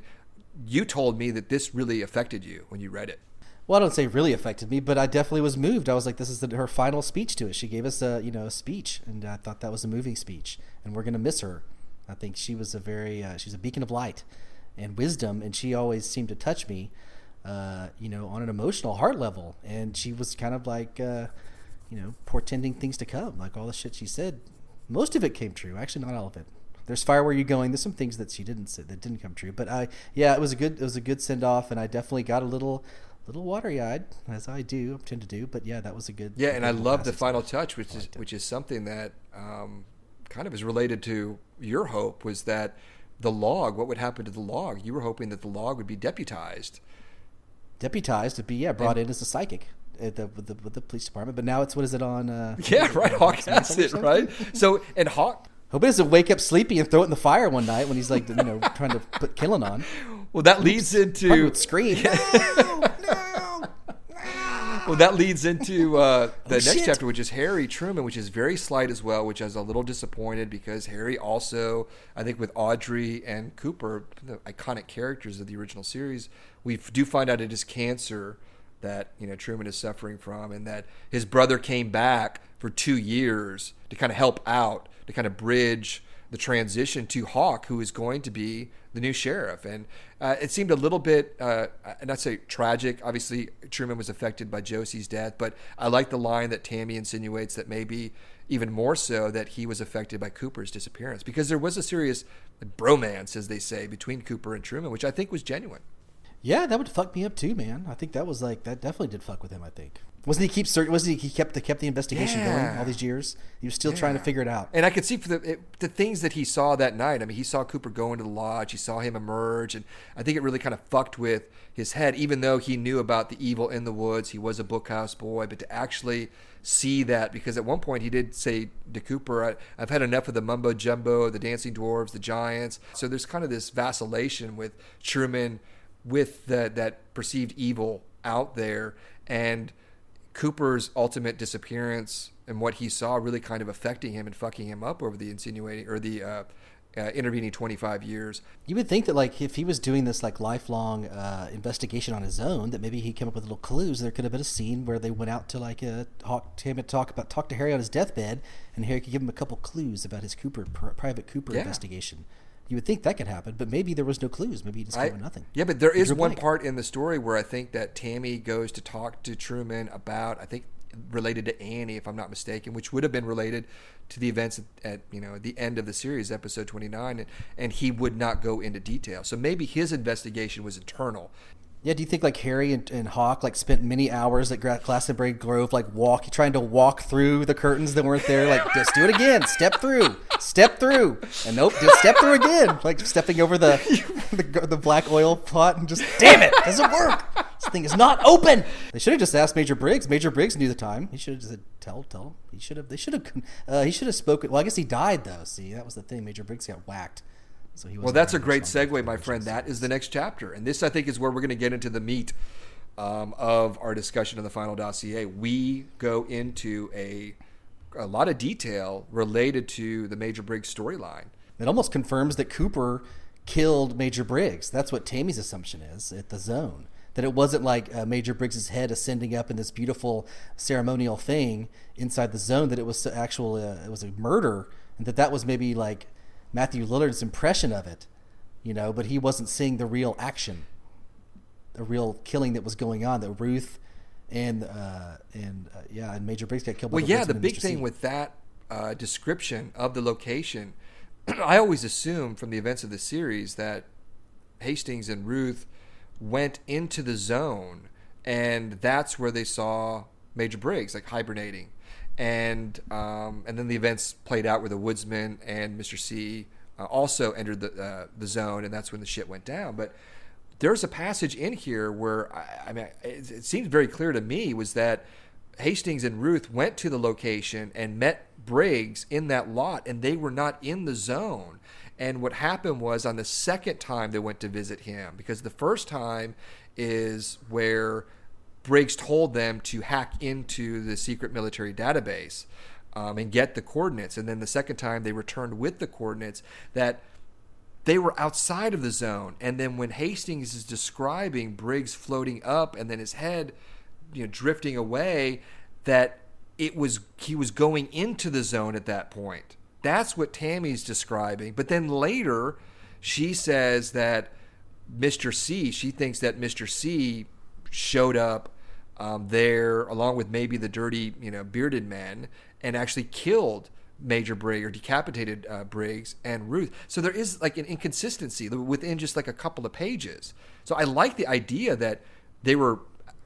you told me that this really affected you when you read it. Well, I don't say really affected me, but I definitely was moved. I was like, this is the, her final speech to it. She gave us a, you know, a speech, and I thought that was a moving speech, and we're going to miss her. I think she was a very, uh, she's a beacon of light and wisdom, and she always seemed to touch me, uh, you know, on an emotional heart level. And she was kind of like, uh, you know, portending things to come, like all the shit she said. Most of it came true. Actually, not all of it. There's fire where you're going. There's some things that she didn't say that didn't come true, but I, yeah, it was a good, it was a good send off, and I definitely got a little, little watery eyed, as I do tend to do. But yeah, that was a good. Yeah, and I love the final touch, which is which is something that um, kind of is related to your hope, was that the log. What would happen to the log? You were hoping that the log would be deputized, deputized to be yeah brought in as a psychic. At the, with the with the police department, but now it's what is it on? Uh, yeah, right. Hawk has it right. So and Hawk. Hope it doesn't wake up sleepy and throw it in the fire one night when he's like, you know, trying to put killing on. Well, that leads into scream. Yeah. No, no, no. Well, that leads into uh, the oh, next shit. chapter, which is Harry Truman, which is very slight as well, which I was a little disappointed because Harry also, I think, with Audrey and Cooper, the iconic characters of the original series, we do find out it is cancer that, you know, Truman is suffering from, and that his brother came back for two years to kind of help out, to kind of bridge the transition to Hawk, who is going to be the new sheriff. And uh, it seemed a little bit, uh, not say tragic. Obviously, Truman was affected by Josie's death, but I like the line that Tammy insinuates that maybe even more so that he was affected by Cooper's disappearance, because there was a serious bromance, as they say, between Cooper and Truman, which I think was genuine. Yeah, that would fuck me up too, man. I think that was like, that definitely did fuck with him, I think. Wasn't he keep search? Wasn't he, he kept the kept the investigation yeah. going all these years? He was still yeah. trying to figure it out. And I could see for the it, the things that he saw that night. I mean, he saw Cooper go into the lodge. He saw him emerge, and I think it really kind of fucked with his head. Even though he knew about the evil in the woods, he was a bookhouse boy. But to actually see that, because at one point he did say to Cooper, I, "I've had enough of the mumbo jumbo, the dancing dwarves, the giants." So there's kind of this vacillation with Truman, with the, that perceived evil out there, and Cooper's ultimate disappearance and what he saw really kind of affecting him and fucking him up over the insinuating or the uh, uh, intervening twenty-five years. You would think that, like, if he was doing this like lifelong uh, investigation on his own, that maybe he came up with little clues. There could have been a scene where they went out to like uh, talk to him and talk about talk to Harry on his deathbed, and Harry could give him a couple clues about his Cooper private Cooper yeah. investigation. You would think that could happen, but maybe there was no clues. Maybe he discovered I, nothing. Yeah, but there is one blank. part in the story where I think that Tammy goes to talk to Truman about, I think, related to Annie, if I'm not mistaken, which would have been related to the events at, at you know the end of the series, episode twenty-nine, and, and he would not go into detail. So maybe his investigation was internal. Yeah, do you think like Harry and, and Hawk like spent many hours at Glastonbury Grove like walk trying to walk through the curtains that weren't there? Like, just do it again, step through, step through, and nope, just step through again. Like stepping over the the, the black oil pot and just damn it, doesn't work. This thing is not open. They should have just asked Major Briggs. Major Briggs knew the time. He should have just said, tell, tell him. He should have. They should have. Uh, he should have spoken. Well, I guess he died though. See, that was the thing. Major Briggs got whacked. So he well, that's a great segue, my friend. That is the next chapter. And this, I think, is where we're going to get into the meat um, of our discussion of the final dossier. We go into a, a lot of detail related to the Major Briggs storyline. It almost confirms that Cooper killed Major Briggs. That's what Tammy's assumption is at the zone. That it wasn't like uh, Major Briggs' head ascending up in this beautiful ceremonial thing inside the zone. That it was actual, uh, it was a murder. And that that was maybe like Matthew Lillard's impression of it, you know, but he wasn't seeing the real action, the real killing that was going on. That Ruth and uh, and uh, yeah, and Major Briggs got killed. Well, by the yeah, the big thing with that uh, description of the location, I always assume from the events of the series that Hastings and Ruth went into the zone, and that's where they saw Major Briggs like hibernating. And um, and then the events played out where the woodsman and Mister C uh, also entered the uh, the zone, and that's when the shit went down. But there's a passage in here where I, I mean, it, it seems very clear to me was that Hastings and Ruth went to the location and met Briggs in that lot, and they were not in the zone. And what happened was on the second time they went to visit him, because the first time is where Briggs told them to hack into the secret military database um, and get the coordinates. And then the second time they returned with the coordinates that they were outside of the zone. And then when Hastings is describing Briggs floating up and then his head, you know, drifting away, that it was he was going into the zone at that point. That's what Tammy's describing. But then later she says that Mister C, she thinks that Mister C showed up um, there along with maybe the dirty, you know, bearded men, and actually killed Major Briggs or decapitated uh, Briggs and Ruth. So there is like an inconsistency within just like a couple of pages. So I like the idea that they were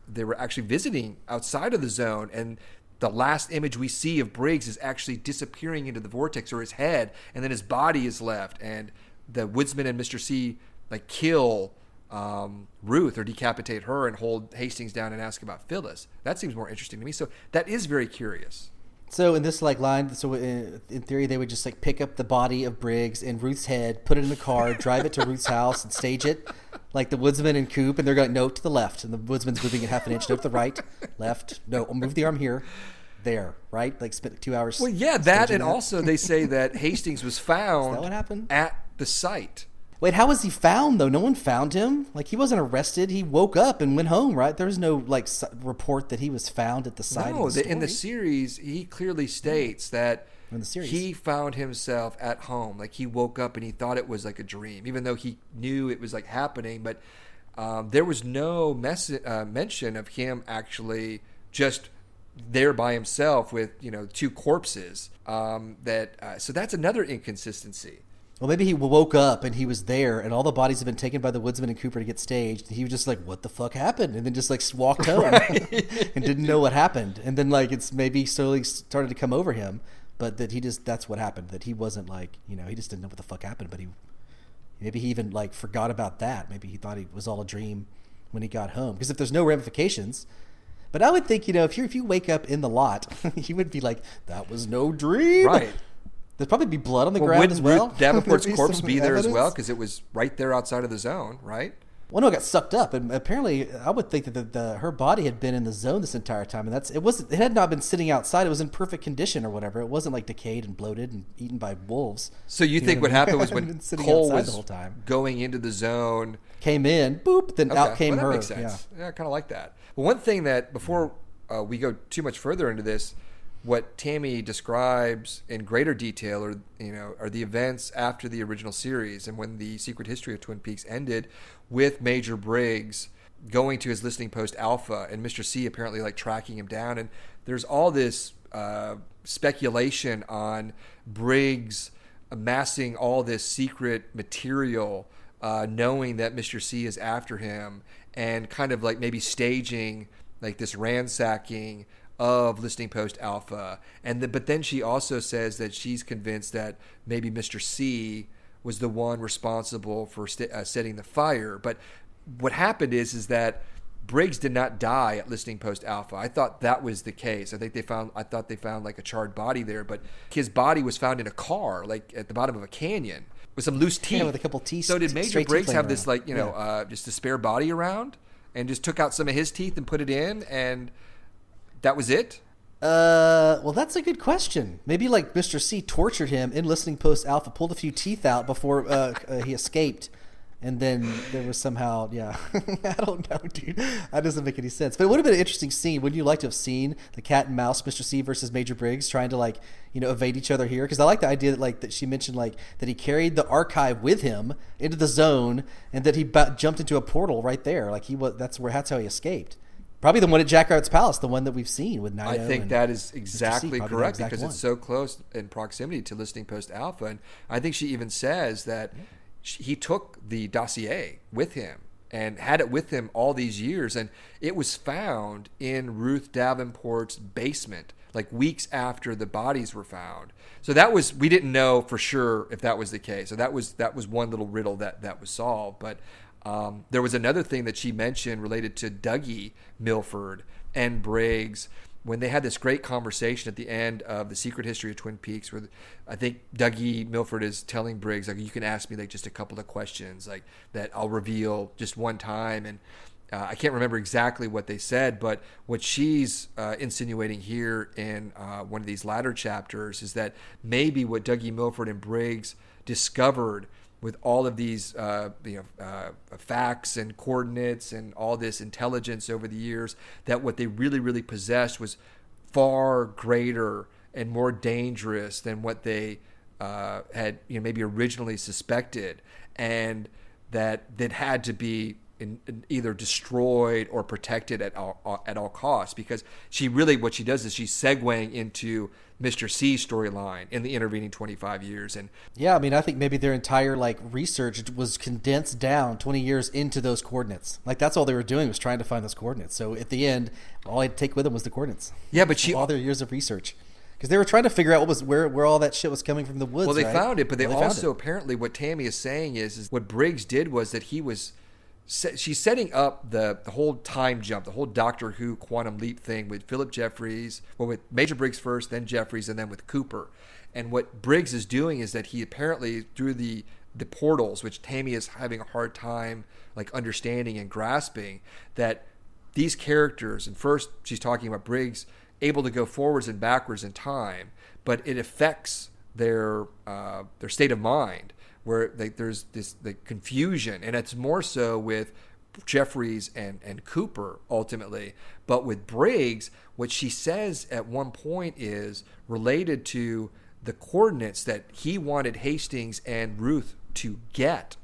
they were actually visiting outside of the zone, and the last image we see of Briggs is actually disappearing into the vortex or his head, and then his body is left, and the woodsman and Mister C like kill Um, Ruth or decapitate her and hold Hastings down and ask about Phyllis. That seems more interesting to me. So that is very curious. So in this like line, so in, in theory, they would just like pick up the body of Briggs and Ruth's head, put it in the car, drive it to Ruth's house, and stage it like the woodsman and Coop. And they're going no to the left, and the woodsman's moving it half an inch, no to the right, left, no, I'll move the arm here, there, right. Like spent two hours. Well, yeah, that, and that. Also they say that Hastings was found. Is that what happened? At the site. Wait, how was he found, though? No one found him. Like, he wasn't arrested. He woke up and went home, right? There was no, like, report that he was found at the site no, of the No, in the series, he clearly states that in the series. He found himself at home. Like, he woke up and he thought it was, like, a dream, even though he knew it was, like, happening. But um, there was no mes- uh, mention of him actually just there by himself with, you know, two corpses. Um, that uh, so that's another inconsistency. Well, maybe he woke up and he was there, and all the bodies had been taken by the woodsman and Cooper to get staged. And he was just like, "What the fuck happened?" And then just like walked home right. and didn't know what happened. And then like it's maybe slowly started to come over him, but that he just that's what happened. That he wasn't like you know he just didn't know what the fuck happened. But he maybe he even like forgot about that. Maybe he thought it was all a dream when he got home. Because if there's no ramifications. But I would think, you know, if you if you wake up in the lot, you would be like, that was no dream. Right. There'd probably be blood on the well, ground as well. Would Davenport's corpse be there evidence? as well? Because it was right there outside of the zone, right? Well, no, it got sucked up. And apparently, I would think that the, the, her body had been in the zone this entire time. And that's it wasn't, it had not been sitting outside. It was in perfect condition or whatever. It wasn't like decayed and bloated and eaten by wolves. So you, you think what I mean? happened was when Cole was the whole time. going into the zone. Came in, boop, then okay. out came well, that her. Makes sense. Yeah, yeah I kind of like that. But one thing that, before uh, we go too much further into this, what Tammy describes in greater detail are, you know, are the events after the original series and when the Secret History of Twin Peaks ended with Major Briggs going to his listening post Alpha and Mister C apparently like tracking him down. And there's all this uh, speculation on Briggs amassing all this secret material, uh, knowing that Mister C is after him and kind of like maybe staging like this ransacking of Listening Post Alpha. And the, but then she also says that she's convinced that maybe Mister C was the one responsible for st- uh, setting the fire. But what happened is, is that Briggs did not die at Listening Post Alpha. I thought that was the case. I think they found, I thought they found like a charred body there, but his body was found in a car, like at the bottom of a canyon with some loose teeth. Yeah, with a couple teeth. So did Major Briggs have around. this like, you know, yeah. uh, just a spare body around and just took out some of his teeth and put it in and... That was it? Uh, well, that's a good question. Maybe like Mister C tortured him in Listening Post Alpha, pulled a few teeth out before uh, uh, he escaped, and then there was somehow, yeah. I don't know, dude. That doesn't make any sense. But it would have been an interesting scene. Wouldn't you like to have seen the cat and mouse, Mister C versus Major Briggs, trying to like, you know, evade each other here? Because I like the idea that like that she mentioned like that he carried the archive with him into the zone, and that he b- jumped into a portal right there. Like he was. That's where. That's how he escaped. Probably the one at Jack Rabbit's Palace, the one that we've seen with Nino. I think that is exactly correct exact because one. It's so close in proximity to Listening Post Alpha. And I think she even says that yeah. she, he took the dossier with him and had it with him all these years. And it was found in Ruth Davenport's basement, like weeks after the bodies were found. So that was, we didn't know for sure if that was the case. So that was, that was one little riddle that, that was solved. But Um, there was another thing that she mentioned related to Dougie Milford and Briggs when they had this great conversation at the end of The Secret History of Twin Peaks where I think Dougie Milford is telling Briggs, like, you can ask me like just a couple of questions like that I'll reveal just one time. And uh, I can't remember exactly what they said, but what she's uh, insinuating here in uh, one of these latter chapters is that maybe what Dougie Milford and Briggs discovered with all of these uh, you know, uh, facts and coordinates and all this intelligence over the years, that what they really, really possessed was far greater and more dangerous than what they uh, had you know, maybe originally suspected, and that that had to be in, in either destroyed or protected at all, at all costs. Because she really, what she does is she's segueing into Mister C's storyline in the intervening twenty-five years. And yeah, I mean, I think maybe their entire like research was condensed down twenty years into those coordinates. Like that's all they were doing was trying to find those coordinates. So at the end, all I'd take with them was the coordinates. Yeah, but she all their years of research because they were trying to figure out what was where where all that shit was coming from the woods. Well, they right? found it, but they, well, they also apparently what Tammy is saying is is what Briggs did was that he was. She's setting up the, the whole time jump, the whole Doctor Who quantum leap thing with Philip Jeffries, well, with Major Briggs first, then Jeffries, and then with Cooper. And what Briggs is doing is that he apparently, through the, the portals, which Tammy is having a hard time like understanding and grasping, that these characters, and first she's talking about Briggs, able to go forwards and backwards in time, but it affects their uh, their state of mind. Where like, there's this like, confusion, and it's more so with Jeffries and, and Cooper ultimately. But with Briggs, what she says at one point is related to the coordinates that he wanted Hastings and Ruth to get,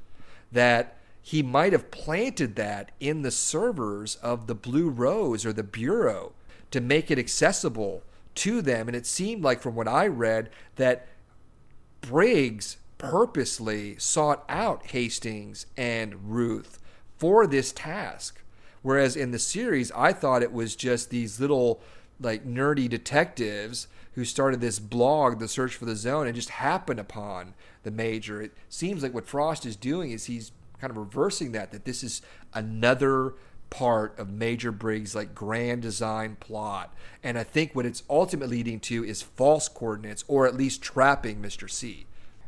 that he might have planted that in the servers of the Blue Rose or the Bureau to make it accessible to them. And it seemed like, from what I read, that Briggs purposely sought out Hastings and Ruth for this task. Whereas in the series, I thought it was just these little like nerdy detectives who started this blog, The Search for the Zone, and just happened upon the Major. It seems like what Frost is doing is he's kind of reversing that, that this is another part of Major Briggs' like grand design plot. And I think what it's ultimately leading to is false coordinates, or at least trapping Mister C.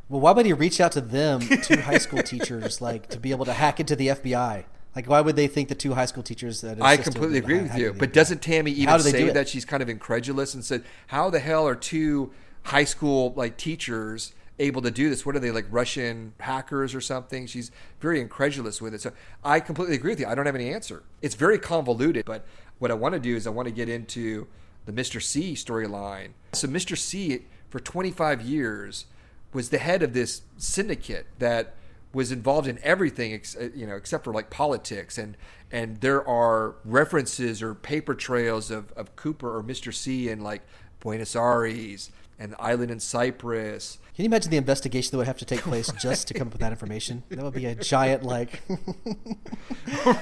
Well, why would he reach out to them, two high school teachers, like to be able to hack into the F B I? Like, why would they think the two high school teachers that I completely agree with you, but doesn't Tammy even say that? She's kind of incredulous and said, how the hell are two high school like teachers able to do this? What are they, like Russian hackers or something? She's very incredulous with it. So I completely agree with you. I don't have any answer. It's very convoluted, but what I want to do is I want to get into the Mister C storyline. So Mister C, for twenty-five years, was the head of this syndicate that was involved in everything, ex- you know, except for like politics. And and there are references or paper trails of, of Cooper or Mister C in like Buenos Aires and the island in Cyprus. Can you imagine the investigation that would have to take place just to come up with that information? That would be a giant, like,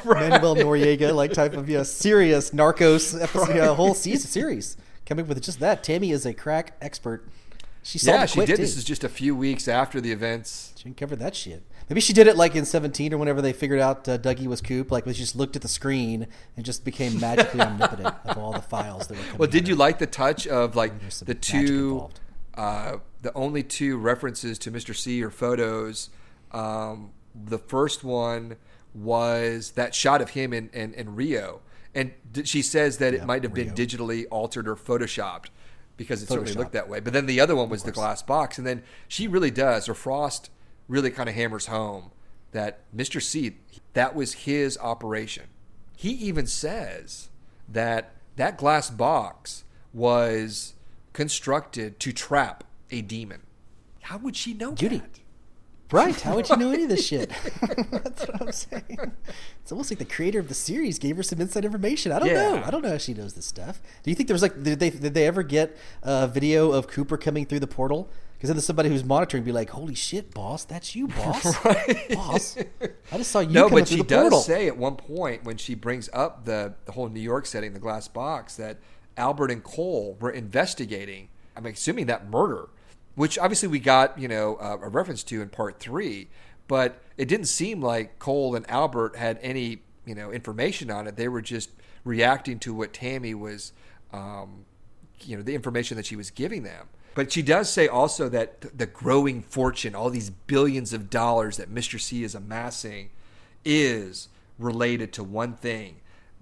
right. Manuel Noriega, like type of, you know, serious Narcos episode, right. You know, whole season series. Coming up with just that. Tammy is a crack expert. She saw yeah, she quick, did. Too. This is just a few weeks after the events. She didn't cover that shit. Maybe she did it like in seventeen or whenever they figured out uh, Dougie was Coop. Like, they just looked at the screen and just became magically omnipotent of all the files that were coming. Well, did you it. like the touch of like the two, uh, the only two references to Mister C or photos? Um, the first one was that shot of him in, in, in Rio. And d- she says that yeah, it might have Rio. been digitally altered or photoshopped, because it Photoshop. certainly looked that way. But then the other one was the glass box. And then she really does, or Frost really kind of hammers home that Mister C, that was his operation. He even says that that glass box was constructed to trap a demon. How would she know Judy. that? Right. How would you know any of this shit? That's what I'm saying. It's almost like the creator of the series gave her some inside information. I don't yeah. know. I don't know how she knows this stuff. Do you think there was like, did they, did they ever get a video of Cooper coming through the portal? Because then there's somebody who's monitoring and be like, holy shit, boss, that's you, boss. Right. Boss, I just saw you no, coming through the portal. No, but she does say at one point when she brings up the, the whole New York setting, the glass box, that Albert and Cole were investigating, I'm assuming that murder, which obviously we got, you know, uh, a reference to in part three, but it didn't seem like Cole and Albert had any, you know, information on it. They were just reacting to what Tammy was, um, you know, the information that she was giving them. But she does say also that th- the growing fortune, all these billions of dollars that Mister C is amassing, is related to one thing,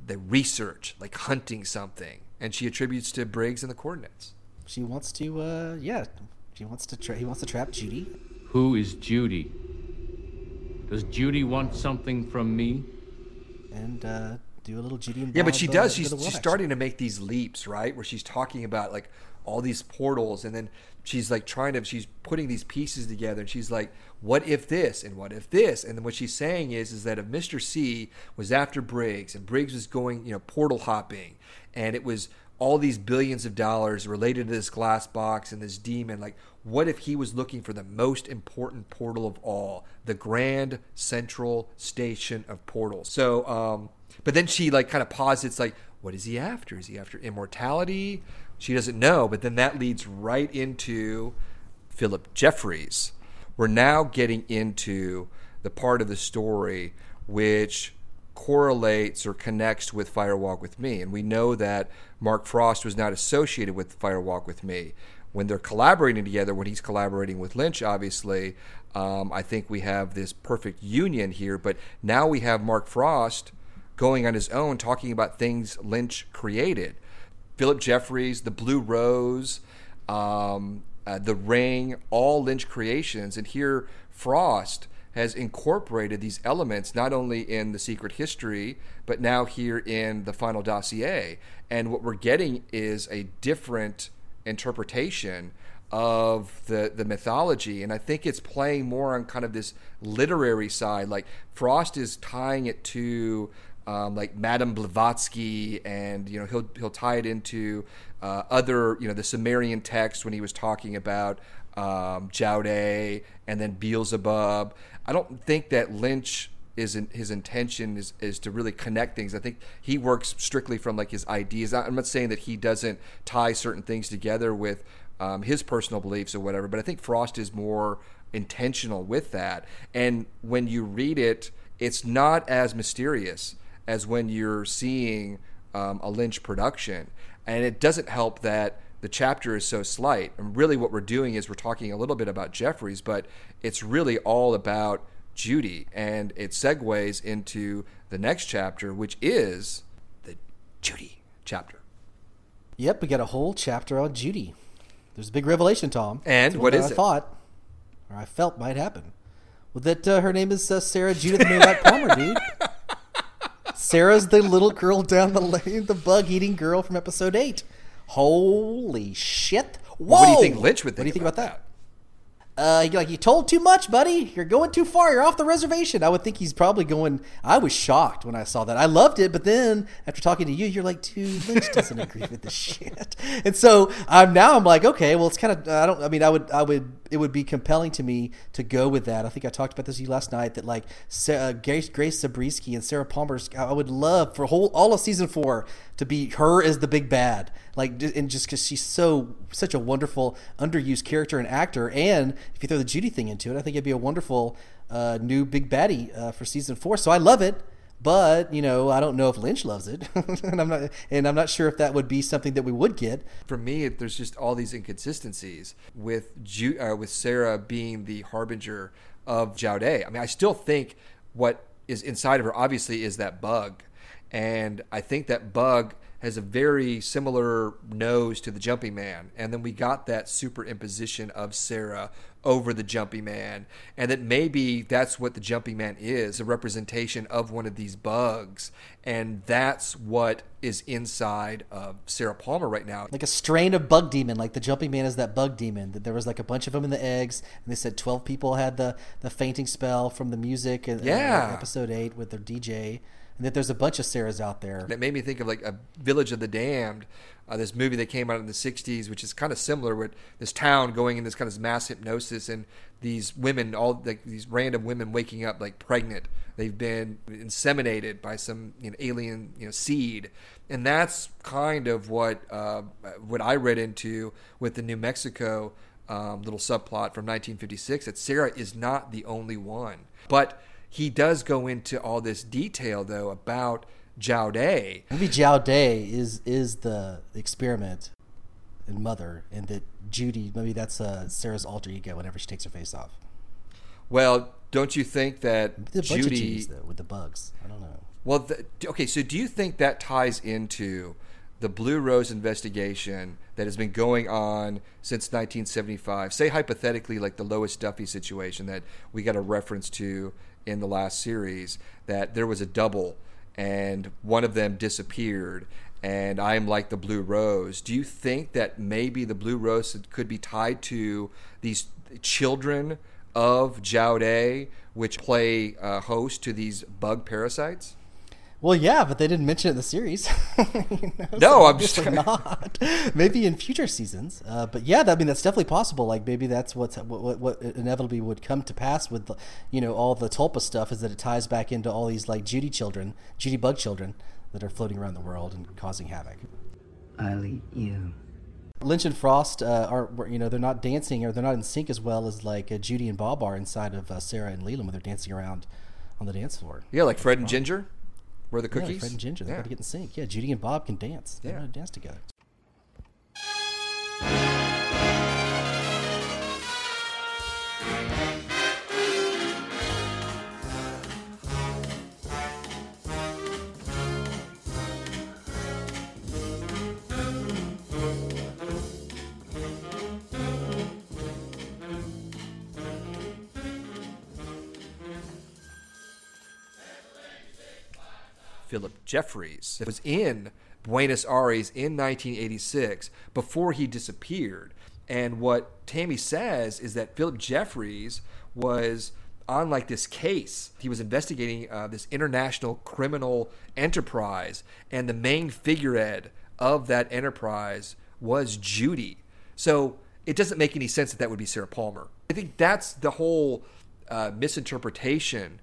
the research, like hunting something. And she attributes to Briggs and the coordinates. She wants to, uh, yeah... He wants to tra- he wants to trap Judy. Who is Judy? Does Judy want something from me? And uh, do a little Judy. And yeah, but she the, does. She's, she's action. starting to make these leaps, right? Where she's talking about like all these portals, and then she's like trying to. She's putting these pieces together, and she's like, "What if this? And what if this?" And then what she's saying is, is that if Mister C was after Briggs, and Briggs was going, you know, portal hopping, and it was all these billions of dollars related to this glass box and this demon. Like, what if he was looking for the most important portal of all, the Grand Central Station of portals? So, um, but then she like kind of posits like, what is he after? Is he after immortality? She doesn't know. But then that leads right into Philip Jeffries. We're now getting into the part of the story which correlates or connects with Fire Walk With Me. And we know that Mark Frost was not associated with Fire Walk With Me. When they're collaborating together, when he's collaborating with Lynch, obviously, um, I think we have this perfect union here. But now we have Mark Frost going on his own, talking about things Lynch created. Philip Jeffries, The Blue Rose, um, uh, The Ring, all Lynch creations. And here Frost has incorporated these elements not only in The Secret History, but now here in The Final Dossier. And what we're getting is a different interpretation of the, the mythology. And I think it's playing more on kind of this literary side. Like Frost is tying it to um, like Madame Blavatsky, and you know he'll he'll tie it into uh, other you know the Sumerian text when he was talking about um, Jaude and then Beelzebub. I don't think that Lynch is in, his intention is, is to really connect things. I think he works strictly from like his ideas. I'm not saying that he doesn't tie certain things together with um, his personal beliefs or whatever, but I think Frost is more intentional with that. And when you read it, it's not as mysterious as when you're seeing um, a Lynch production. And it doesn't help that the chapter is so slight. And really what we're doing is we're talking a little bit about Jeffries, but it's really all about Judy, and it segues into the next chapter, which is the Judy chapter. Yep, we got a whole chapter on Judy. There's a big revelation, Tom. And what is it? I thought, or I felt might happen. Well, that uh, her name is uh, Sarah Judith Maynard Palmer, dude. Sarah's the little girl down the lane, the bug-eating girl from episode eight. Holy shit. Whoa! Well, what do you think Lynch would think What do you think about, about that? that? Uh, you're like, you told too much, buddy. You're going too far. You're off the reservation. I would think he's probably going. I was shocked when I saw that. I loved it, but then after talking to you, you're like, dude, Lynch doesn't agree with this shit. And so I'm now I'm like, okay, well, it's kind of I don't. I mean, I would, I would. It would be compelling to me to go with that. I think I talked about this to you last night that like Sarah, Grace, Grace Zabriskie and Sarah Palmer. I would love for whole all of season four to be her as the big bad. Like, and just because she's so such a wonderful underused character and actor, and if you throw the Judy thing into it, I think it'd be a wonderful uh, new big baddie uh, for season four. So I love it, but you know I don't know if Lynch loves it, and I'm not, and I'm not sure if that would be something that we would get. For me, there's just all these inconsistencies with Ju- uh, with Sarah being the harbinger of Jaude. I mean, I still think what is inside of her obviously is that bug, and I think that bug has a very similar nose to the Jumping Man. And then we got that superimposition of Sarah over the Jumping Man. And that maybe that's what the Jumping Man is, a representation of one of these bugs. And that's what is inside of Sarah Palmer right now. Like a strain of bug demon, like the Jumping Man is that bug demon. That there was like a bunch of them in the eggs, and they said twelve people had the, the fainting spell from the music in yeah. uh, episode eight with their D J. And that there's a bunch of Sarahs out there. That made me think of like a Village of the Damned, uh, this movie that came out in the sixties, which is kind of similar with this town going in this kind of mass hypnosis and these women, all like, these random women waking up like pregnant. They've been inseminated by some you know, alien you know, seed. And that's kind of what uh, what I read into with the New Mexico um, little subplot from nineteen fifty-six, that Sarah is not the only one. But he does go into all this detail, though, about Jaude. Maybe Jaude is is the experiment in Mother, and that Judy, maybe that's uh, Sarah's alter ego whenever she takes her face off. Well, don't you think that Judy... There's a bunch of Judys, though, with the bugs. I don't know. Well, the, okay, so do you think that ties into the Blue Rose investigation that has been going on since nineteen seventy-five? Say, hypothetically, like the Lois Duffy situation that we got a reference to in the last series, that there was a double and one of them disappeared, and I'm like the Blue Rose. Do you think that maybe the Blue Rose could be tied to these children of Jaude, which play uh, host to these bug parasites? Well, yeah, but they didn't mention it in the series. you know, no, so I'm just not. Maybe in future seasons, uh, but yeah, that, I mean that's definitely possible. Like maybe that's what's, what what what inevitably would come to pass with the, you know all the Tulpa stuff, is that it ties back into all these like Judy children, Judy bug children that are floating around the world and causing havoc. I'll eat you. Lynch and Frost uh, are you know they're not dancing or they're not in sync as well as like uh, Judy and Bob are inside of uh, Sarah and Leland when they're dancing around on the dance floor. Yeah, like Fred and Ginger. Were the cookies? Yeah, Fred and Ginger. They yeah. got to get in sync. Yeah, Judy and Bob can dance. They yeah. know how to dance together. Philip Jeffries, that was in Buenos Aires in nineteen eighty-six before he disappeared. And what Tammy says is that Philip Jeffries was on like this case. He was investigating uh, this international criminal enterprise, and the main figurehead of that enterprise was Judy. So it doesn't make any sense that that would be Sarah Palmer. I think that's the whole uh, misinterpretation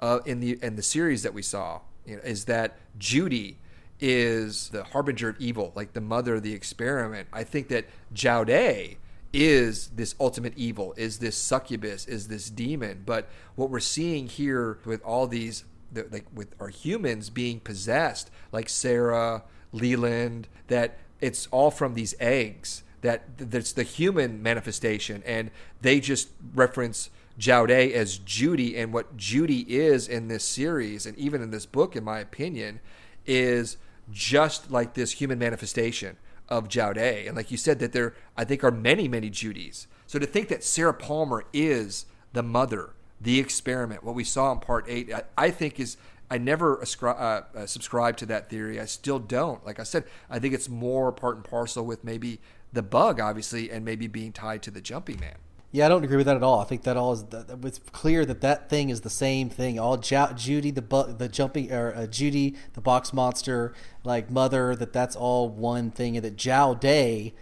uh, in the in the series that we saw, you know, is that Judy is the harbinger of evil, like the mother of the experiment. I think that Jaude is this ultimate evil, is this succubus, is this demon. But what we're seeing here with all these, the, like with our humans being possessed, like Sarah, Leland, that it's all from these eggs, that that's the human manifestation. And they just reference Jaude as Judy. And what Judy is in this series, and even in this book, in my opinion, is just like this human manifestation of Jaude. And like you said, that there, I think, are many, many Judys. So to think that Sarah Palmer is the mother, the experiment, what we saw in part eight, I, I think is, I never ascri- uh, uh, subscribed to that theory. I still don't. Like I said, I think it's more part and parcel with maybe the bug, obviously, and maybe being tied to the jumpy man. Yeah, I don't agree with that at all. I think that all is the, it's clear that that thing is the same thing. All J- Judy, the bu- the jumping, or uh, Judy, the box monster, like mother, that that's all one thing. And that Jaude,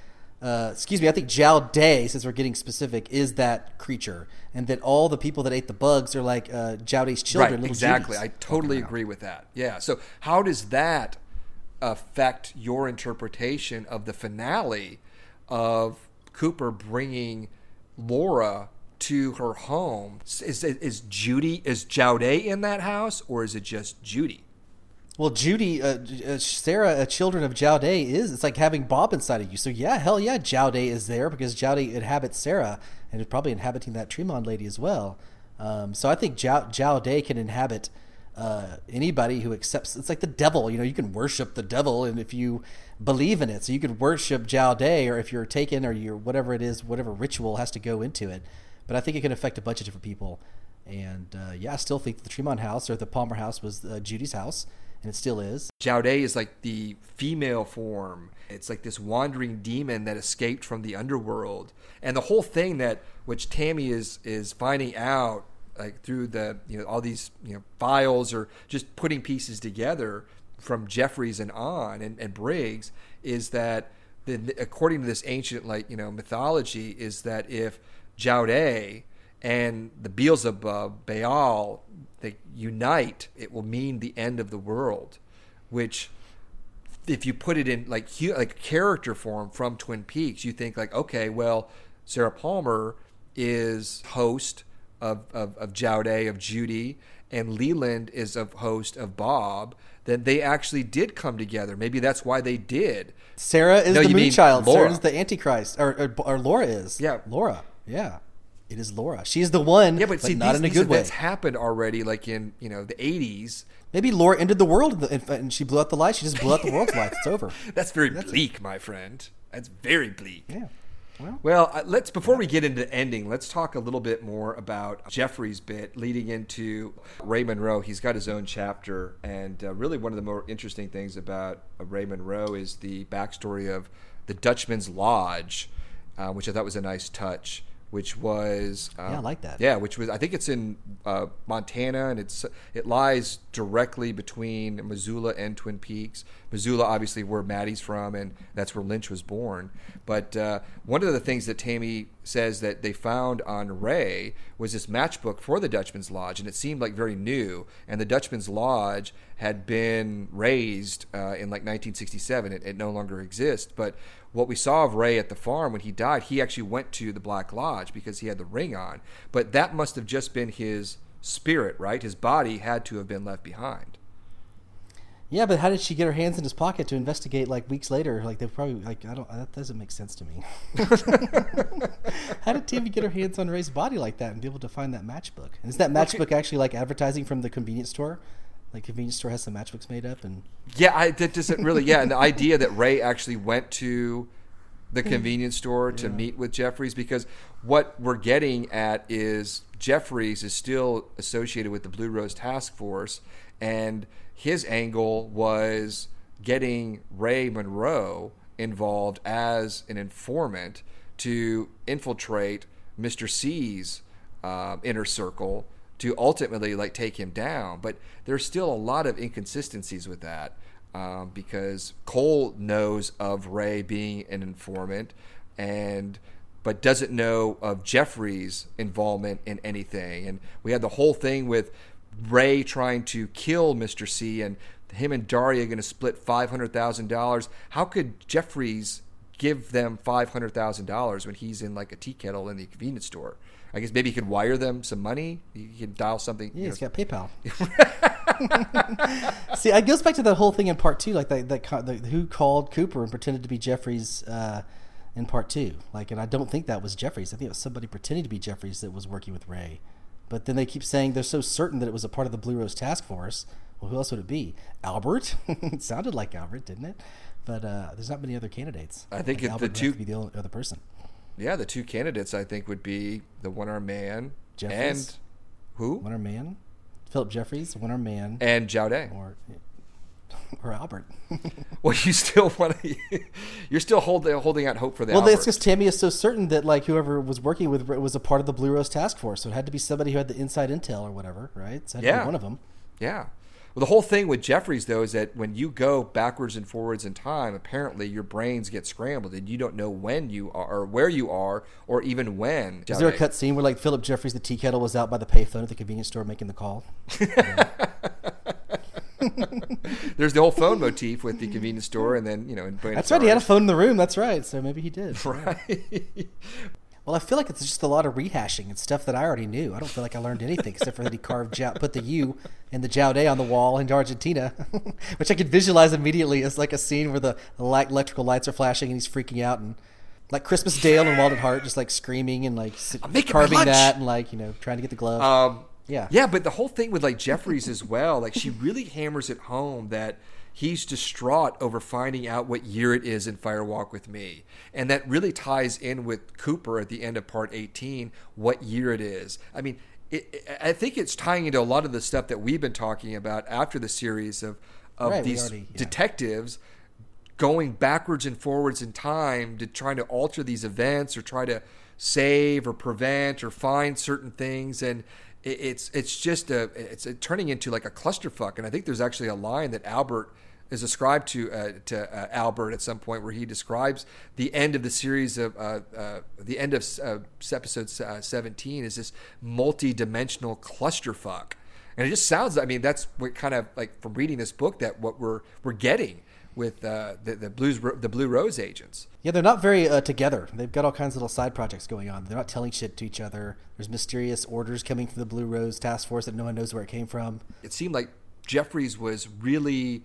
uh, excuse me, I think Jaude, since we're getting specific, is that creature, and that all the people that ate the bugs are like uh, Jaude's children, right, little exactly. Judy's. I totally okay, agree with that. Yeah. So how does that affect your interpretation of the finale of Cooper bringing Laura to her home? Is, is Judy, is Jaude in that house, or is it just Judy? Well, Judy, uh, uh, Sarah, uh, children of Jaude is, it's like having Bob inside of you. So yeah, hell yeah, Jaude is there, because Jaude inhabits Sarah, and is probably inhabiting that Tremond lady as well. Um, so I think Jaude can inhabit uh, anybody who accepts, it's like the devil, you know, you can worship the devil, and if you believe in it, so you could worship Jaude, or if you're taken, or your whatever it is, whatever ritual has to go into it. But I think it can affect a bunch of different people, and uh, yeah, I still think that the Tremont house, or the Palmer house, was uh, Judy's house, and it still is. Jaude is like the female form. It's like this wandering demon that escaped from the underworld, and the whole thing that which Tammy is is finding out, like through the you know all these you know files, or just putting pieces together from Jeffries and on and, and Briggs, is that the, according to this ancient like you know mythology, is that if Jaude and the Beelzebub, Baal, they unite, it will mean the end of the world. Which, if you put it in like like character form from Twin Peaks, you think like, okay, well, Sarah Palmer is host of of, of Jaude, of Judy, and Leland is a host of Bob. That they actually did come together. Maybe that's why they did. Sarah is no, the moon child. Sarah is the Antichrist, or, or or Laura is. Yeah, Laura. Yeah, it is Laura. She's the one. Yeah, but, but see, not these, in a good way. That's happened already, like in you know the eighties. Maybe Laura ended the world, and she blew out the light. She just blew out the world's light. It's over. That's very that's bleak, it. my friend. That's very bleak. Yeah. Well, well let's before yeah. we get into the ending, let's talk a little bit more about Jeffrey's bit leading into Ray Monroe. He's got his own chapter, and uh, really one of the more interesting things about uh, Ray Monroe is the backstory of the Dutchman's Lodge, uh, which I thought was a nice touch. Which was um, yeah, I like that. Yeah, which was I think it's in uh, Montana, and it's it lies directly between Missoula and Twin Peaks. Missoula, obviously, where Maddie's from, and that's where Lynch was born. But uh, one of the things that Tammy says that they found on Ray was this matchbook for the Dutchman's Lodge, and it seemed like very new. And the Dutchman's Lodge had been razed uh, in like nineteen sixty-seven. It, it no longer exists, but what we saw of Ray at the farm when he died, he actually went to the Black Lodge because he had the ring on. But that must have just been his spirit, right? His body had to have been left behind. Yeah, but how did she get her hands in his pocket to investigate? Like weeks later, like they probably like I don't. That doesn't make sense to me. How did Tammy get her hands on Ray's body like that and be able to find that matchbook? And is that matchbook actually like advertising from the convenience store? Like convenience store has some matchbooks made up, and yeah, I, that doesn't really. Yeah, and the idea that Ray actually went to the convenience store to yeah. meet with Jeffries, because what we're getting at is Jeffries is still associated with the Blue Rose Task Force, and his angle was getting Ray Monroe involved as an informant to infiltrate Mister C's uh, inner circle to ultimately like take him down. But there's still a lot of inconsistencies with that, um, because Cole knows of Ray being an informant, and but doesn't know of Jeffries' involvement in anything. And we had the whole thing with Ray trying to kill Mister C, and him and Daria going to split five hundred thousand dollars. How could Jeffries give them five hundred thousand dollars when he's in like a tea kettle in the convenience store? I guess maybe he could wire them some money. He could dial something. Yeah, he's know. got PayPal. See, it goes back to the whole thing in part two, like the, the, the, who called Cooper and pretended to be Jeffries uh, in part two. Like, and I don't think that was Jeffries. I think it was somebody pretending to be Jeffries that was working with Ray. But then they keep saying they're so certain that it was a part of the Blue Rose Task Force. Well, who else would it be? Albert? It sounded like Albert, didn't it? But uh, there's not many other candidates. I think like it, the two would have to be the only other person. Yeah, the two candidates I think would be the one-armed man Jeffries. and who? One-armed man, Philip Jeffries, one-armed man, and Jaude, or or Albert. Well, you still want to, you're still holding holding out hope for that. Well, Albert. That's because Tammy is so certain that like whoever was working with was a part of the Blue Rose Task Force, so it had to be somebody who had the inside intel or whatever, right? So it had yeah. to be one of them. Yeah. Well, the whole thing with Jeffries, though, is that when you go backwards and forwards in time, apparently your brains get scrambled and you don't know when you are or where you are or even when. Is there a cut scene where, like, Philip Jeffries, the tea kettle, was out by the payphone at the convenience store making the call? Yeah. There's the whole phone motif with the convenience store and then, you know. In That's right. Ours. He had a phone in the room. That's right. So maybe he did. Right. Well, I feel like it's just a lot of rehashing and stuff that I already knew. I don't feel like I learned anything except for that he carved, ja- put the U and the Jaude on the wall in Argentina, which I could visualize immediately as like a scene where the electrical lights are flashing and he's freaking out, and like Christmas Dale and Walden Hart just like screaming and like carving that and like, you know, trying to get the glove. Um, yeah. Yeah, but the whole thing with like Jeffries as well, like she really hammers it home that he's distraught over finding out what year it is in Fire Walk with Me. And that really ties in with Cooper at the end of part eighteen, what year it is. I mean, it, it, I think it's tying into a lot of the stuff that we've been talking about after the series of, of right, these already, yeah. detectives going backwards and forwards in time to trying to alter these events or try to save or prevent or find certain things. And it's it's just a it's a turning into like a clusterfuck, and I think there's actually a line that Albert is ascribed to uh, to uh, Albert at some point where he describes the end of the series of uh, uh, the end of uh, episode uh, seventeen is this multi-dimensional clusterfuck, and it just sounds. I mean, that's what kind of like from reading this book that what we're we're getting with uh, the the blues the Blue Rose agents. Yeah, they're not very uh, together. They've got all kinds of little side projects going on. They're not telling shit to each other. There's mysterious orders coming from the Blue Rose Task Force that no one knows where it came from. It seemed like Jeffries was really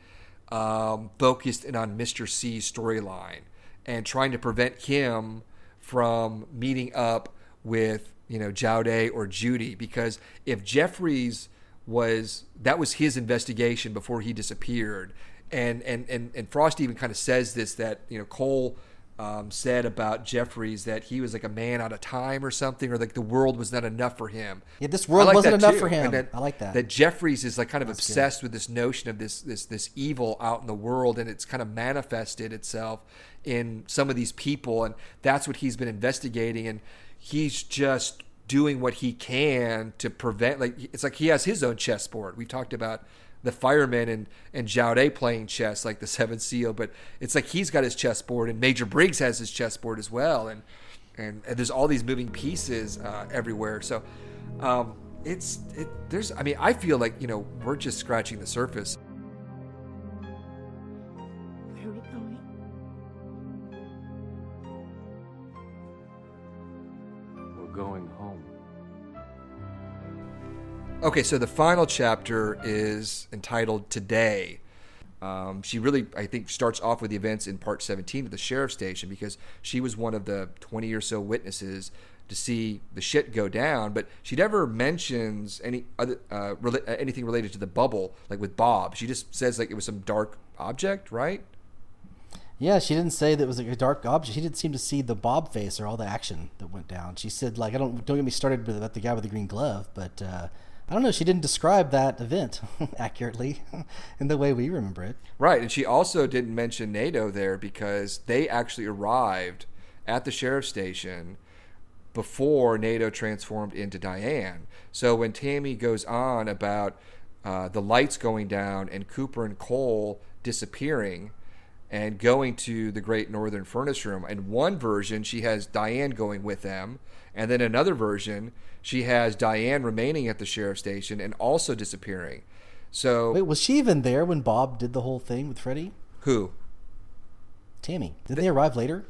um, focused in on Mister C's storyline and trying to prevent him from meeting up with, you know, Jaude or Judy, because if Jeffries was, that was his investigation before he disappeared. And and and, and Frost even kind of says this, that, you know, Cole Um, said about Jeffries that he was like a man out of time or something, or like the world was not enough for him. Yeah, this world like wasn't enough too. for him. That, I like that. That Jeffries is like kind of That's obsessed good. with this notion of this this this evil out in the world, and it's kind of manifested itself in some of these people, and that's what he's been investigating, and he's just doing what he can to prevent. Like, it's like he has his own chessboard. We talked about the firemen and, and Jaude playing chess like the Seventh Seal, but it's like he's got his chessboard and Major Briggs has his chessboard as well, and and, and there's all these moving pieces uh, everywhere. So um, it's it, there's I mean I feel like, you know, we're just scratching the surface. Where are we going? We're going home. Okay, so the final chapter is entitled Today. Um, she really, I think, starts off with the events in part seventeen at the sheriff's station, because she was one of the twenty or so witnesses to see the shit go down, but she never mentions any other uh, re- anything related to the bubble, like with Bob. She just says like it was some dark object, right? Yeah, she didn't say that it was like a dark object. She didn't seem to see the Bob face or all the action that went down. She said, like, I don't don't get me started about the guy with the green glove, but. Uh, I don't know. She didn't describe that event accurately in the way we remember it. Right. And she also didn't mention NATO there, because they actually arrived at the sheriff's station before NATO transformed into Diane. So when Tammy goes on about uh, the lights going down and Cooper and Cole disappearing and going to the Great Northern Furnace Room, in one version she has Diane going with them, and then another version she has Diane remaining at the sheriff's station and also disappearing. So wait, was she even there when Bob did the whole thing with Freddie? Who? Tammy. Didn't they, they arrive later?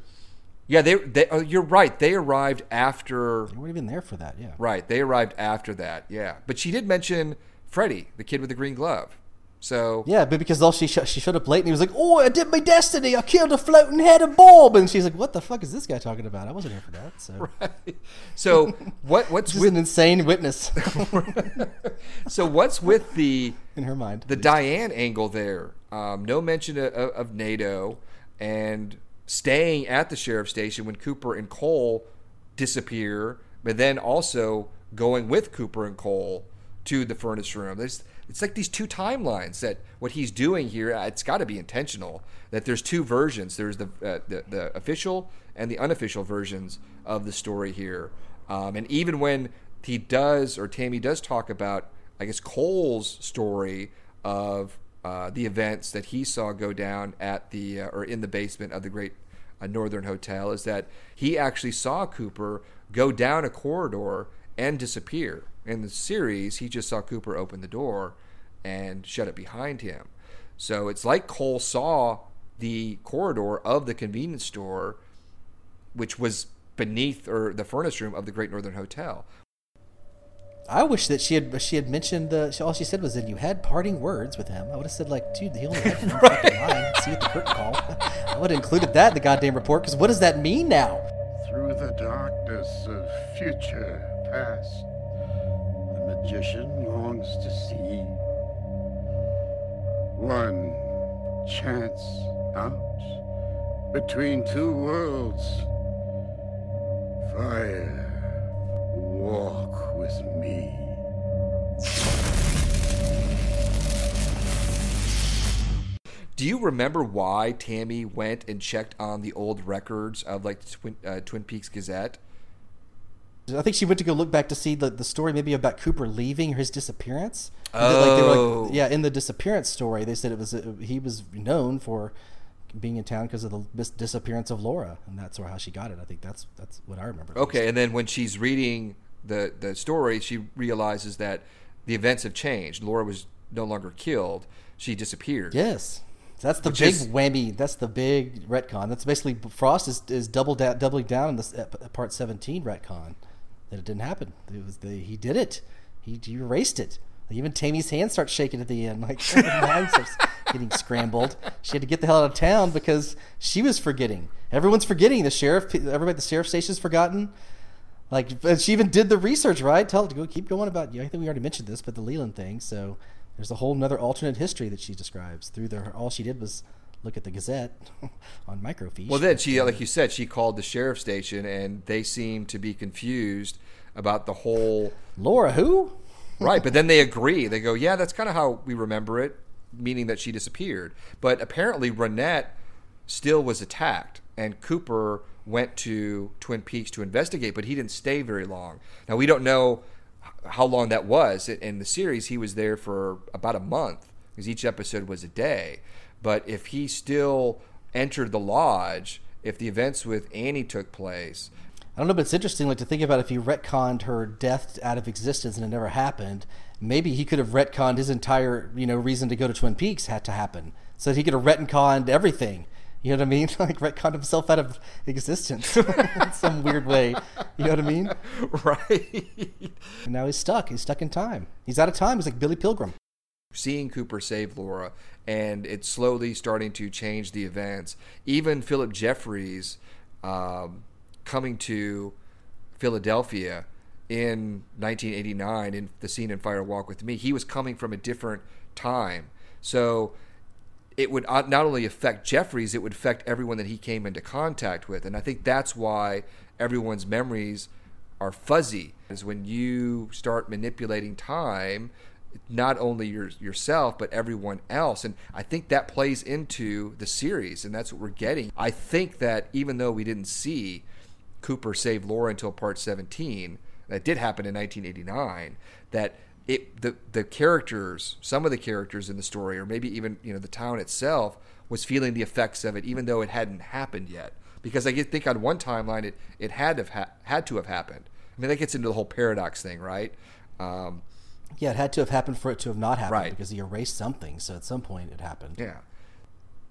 Yeah, they. they oh, you're right. They arrived after. They weren't even there for that. Yeah. Right. They arrived after that. Yeah. But she did mention Freddie, the kid with the green glove. So yeah, but because all she sh- she showed up late and he was like, "Oh, I did my destiny. I killed a floating head of Bob," and she's like, "What the fuck is this guy talking about? I wasn't here for that." So right. So what? What's this with... is an insane witness? So what's with the in her mind the Diane angle there? Um, no mention of, of NATO and staying at the sheriff's station when Cooper and Cole disappear, but then also going with Cooper and Cole to the furnace room. There's, it's like these two timelines that what he's doing here, it's got to be intentional, that there's two versions. There's the, uh, the the official and the unofficial versions of the story here. Um, and even when he does, or Tammy does talk about, I guess, Cole's story of uh, the events that he saw go down at the, uh, or in the basement of the Great uh, Northern Hotel, is that he actually saw Cooper go down a corridor and disappear. In the series, he just saw Cooper open the door and shut it behind him. So it's like Cole saw the corridor of the convenience store, which was beneath or the furnace room of the Great Northern Hotel. I wish that she had she had mentioned uh, all she said was that you had parting words with him. I would have said, like, dude, he only had one fucking line. See you at the curtain call. I would have included that in the goddamn report, because what does that mean now? Through the darkness of future past, magician longs to see one chance out between two worlds. Fire, walk with me. Do you remember why Tammy went and checked on the old records of, like, the Twin, uh, Twin Peaks Gazette? I think she went to go look back to see the, the story maybe about Cooper leaving or his disappearance. Oh. Like, they were like, yeah, in the disappearance story, they said it was it, he was known for being in town because of the mis- disappearance of Laura, and that's how she got it. I think that's that's what I remember. Okay, and then when she's reading the, the story, she realizes that the events have changed. Laura was no longer killed. She disappeared. Yes. So that's the Which big is, whammy. That's the big retcon. That's basically Frost is, is double da- doubling down on this part seventeen retcon. That it didn't happen. It was the, he did it. He, he erased it. Like, even Tammy's hand starts shaking at the end. Like, her mind starts getting scrambled. She had to get the hell out of town because she was forgetting. Everyone's forgetting. The sheriff, everybody at the sheriff station's forgotten. Like, she even did the research, right? Tell her to go keep going about, you know, I think we already mentioned this, but the Leland thing. So there's a whole nother alternate history that she describes through the, all she did was look at the Gazette on microfiche. Well, then she, like you said, she called the sheriff station, and they seemed to be confused about the whole Laura who, right? But then they agree. They go, yeah, that's kind of how we remember it, meaning that she disappeared. But apparently, Renette still was attacked, and Cooper went to Twin Peaks to investigate, but he didn't stay very long. Now we don't know how long that was in the series. He was there for about a month because each episode was a day. But if he still entered the lodge, if the events with Annie took place... I don't know, but it's interesting, like, to think about if he retconned her death out of existence and it never happened, maybe he could have retconned his entire, you know, reason to go to Twin Peaks had to happen. So that he could have retconned everything. You know what I mean? Like, retconned himself out of existence in some weird way. You know what I mean? Right. And now he's stuck. He's stuck in time. He's out of time. He's like Billy Pilgrim. Seeing Cooper save Laura, and it's slowly starting to change the events. Even Philip Jeffries um, coming to Philadelphia in nineteen eighty-nine in the scene in Fire Walk With Me, he was coming from a different time. So it would not only affect Jeffries, it would affect everyone that he came into contact with. And I think that's why everyone's memories are fuzzy, is when you start manipulating time, not only your, yourself, but everyone else. And I think that plays into the series, and that's what we're getting. I think that even though we didn't see Cooper saved Laura until part seventeen, that did happen in nineteen eighty-nine, that it the the characters, some of the characters in the story, or maybe even, you know, the town itself, was feeling the effects of it, even though it hadn't happened yet. Because I think on one timeline, it, it had to have ha- had to have happened. I mean, that gets into the whole paradox thing, right? Um, yeah, it had to have happened for it to have not happened, right? Because he erased something, so at some point it happened. Yeah.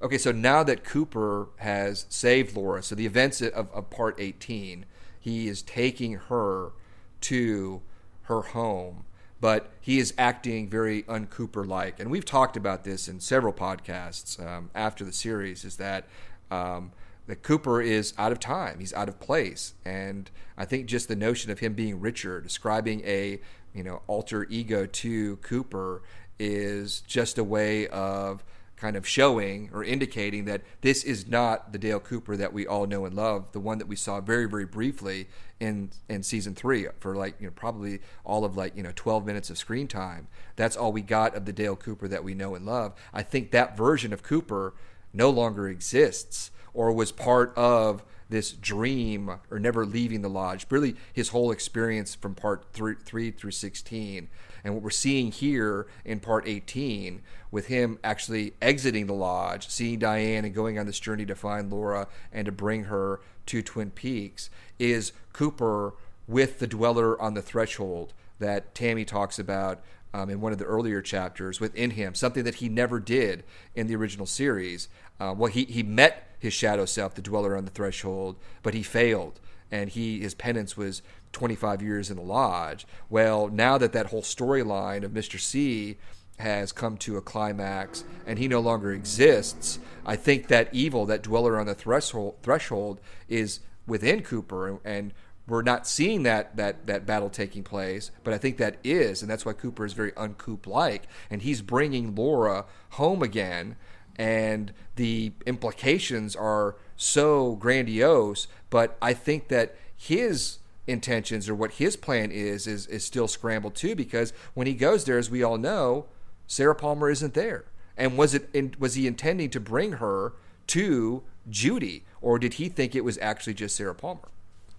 Okay, so now that Cooper has saved Laura, so the events of, of part eighteen, he is taking her to her home, but he is acting very un-Cooper-like. And we've talked about this in several podcasts um, after the series, is that um, the Cooper is out of time. He's out of place. And I think just the notion of him being Richard, describing a, you know, alter ego to Cooper, is just a way of kind of showing or indicating that this is not the Dale Cooper that we all know and love, the one that we saw very, very briefly in in season three for, like, you know, probably all of, like, you know, twelve minutes of screen time. That's all we got of the Dale Cooper that we know and love. I think that version of Cooper no longer exists, or was part of this dream, or never leaving the lodge, really his whole experience from part three, three through sixteen. And what we're seeing here in part eighteen, with him actually exiting the lodge, seeing Diane and going on this journey to find Laura and to bring her to Twin Peaks, is Cooper with the Dweller on the Threshold that Tammy talks about um, in one of the earlier chapters within him, something that he never did in the original series. Uh, well, he, he met his shadow self, the Dweller on the Threshold, but he failed, and he his penance was twenty-five years in the lodge. Well, now that that whole storyline of Mister C has come to a climax and he no longer exists, I think that evil, that Dweller on the threshold threshold is within Cooper, and we're not seeing that that that battle taking place, but I think that is, and that's why Cooper is very un-Coop-like, and he's bringing Laura home again. And the implications are so grandiose, but I think that his intentions, or what his plan is, is is still scrambled too, because when he goes there, as we all know, Sarah Palmer isn't there. And was it in, was he intending to bring her to Judy, or did he think it was actually just Sarah Palmer?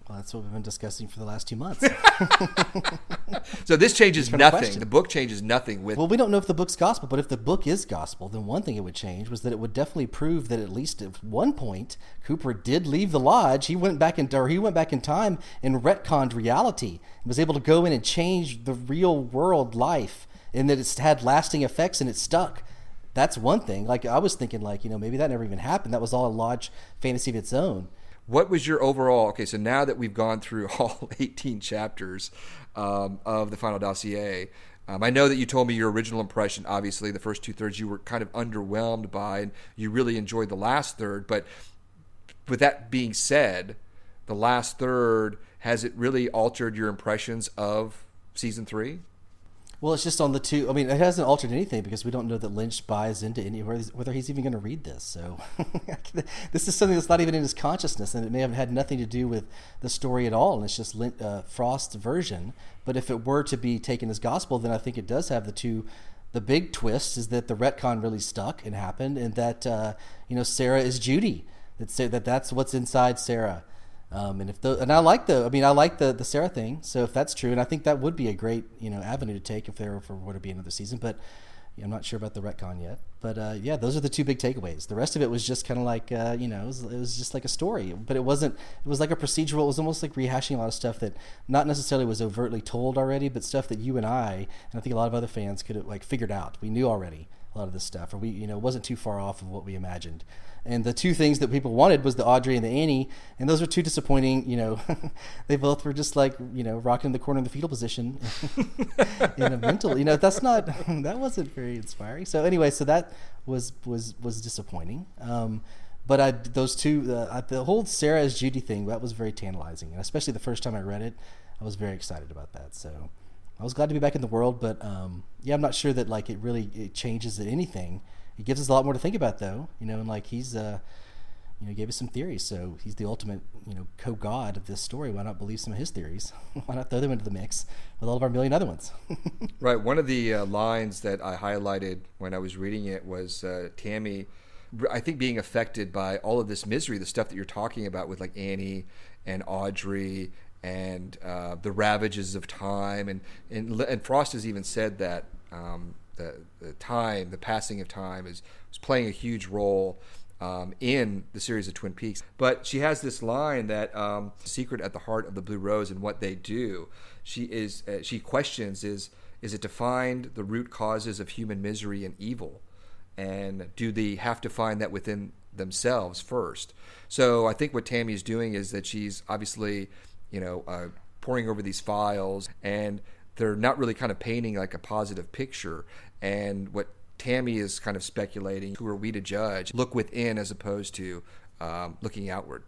Well, that's what we've been discussing for the last two months. So this changes nothing. The book changes nothing. With Well, we don't know if the book's gospel, but if the book is gospel, then one thing it would change was that it would definitely prove that at least at one point, Cooper did leave the lodge. He went back in, or he went back in time and retconned reality and was able to go in and change the real world life, and that it's had lasting effects and it stuck. That's one thing. Like, I was thinking, like, you know, maybe that never even happened. That was all a lodge fantasy of its own. What was your overall, okay, so now that we've gone through all eighteen chapters um, of The Final Dossier, um, I know that you told me your original impression, obviously, the first two-thirds you were kind of underwhelmed by, and you really enjoyed the last third, but with that being said, the last third, has it really altered your impressions of Season three? Well, it's just on the two. I mean, it hasn't altered anything because we don't know that Lynch buys into any, whether he's even going to read this. So this is something that's not even in his consciousness, and it may have had nothing to do with the story at all. And it's just Lynch, uh, Frost's version. But if it were to be taken as gospel, then I think it does have the two. The big twist is that the retcon really stuck and happened, and that uh, you know, Sarah is Judy. That that that's what's inside Sarah. Um, and if the, and I like the, I mean, I like the, the Sarah thing. So if that's true, and I think that would be a great, you know, avenue to take if there were to be another season, but I'm not sure about the retcon yet, but, uh, yeah, those are the two big takeaways. The rest of it was just kind of like, uh, you know, it was, it was just like a story, but it wasn't, it was like a procedural. It was almost like rehashing a lot of stuff that not necessarily was overtly told already, but stuff that you and I, and I think a lot of other fans could have, like, figured out. We knew already a lot of this stuff, or we, you know, it wasn't too far off of what we imagined. And the two things that people wanted was the Audrey and the Annie, and those were two disappointing, you know, they both were just like, you know, rocking in the corner in the fetal position in a mental, you know, that's not, that wasn't very inspiring. So anyway, so that was, was, was disappointing. Um, but I, those two, uh, the whole Sarah as Judy thing, that was very tantalizing. And especially the first time I read it, I was very excited about that. So I was glad to be back in the world, but um, yeah, I'm not sure that, like, it really, it changes anything. It gives us a lot more to think about, though, you know, and, like, he's, uh, you know, gave us some theories. So he's the ultimate, you know, co-god of this story. Why not believe some of his theories? Why not throw them into the mix with all of our million other ones? Right. One of the uh, lines that I highlighted when I was reading it was uh, Tammy I think being affected by all of this misery, the stuff that you're talking about with like Annie and Audrey and uh, the ravages of time, and, and and Frost has even said that um, the, the time, the passing of time, is, is playing a huge role um, in the series of Twin Peaks. But she has this line that um, secret at the heart of the Blue Rose and what they do. She is uh, she questions is is it to find the root causes of human misery and evil. And do they have to find that within themselves first? So I think what Tammy is doing is that she's obviously, you know, uh, poring over these files, and they're not really kind of painting like a positive picture. And what Tammy is kind of speculating, who are we to judge? Look within as opposed to um, looking outward.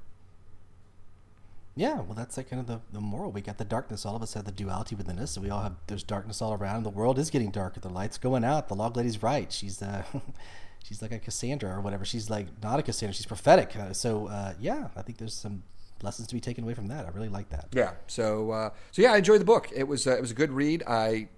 Yeah, well, that's like kind of the, the moral. We got the darkness. All of us have the duality within us. So we all have, there's darkness all around. The world is getting darker. The light's going out. The log lady's right. She's uh, she's like a Cassandra or whatever. She's like not a Cassandra. She's prophetic. Uh, so, uh, yeah, I think there's some lessons to be taken away from that. I really like that. Yeah. So, uh, so yeah, I enjoyed the book. It was uh, it was a good read. I,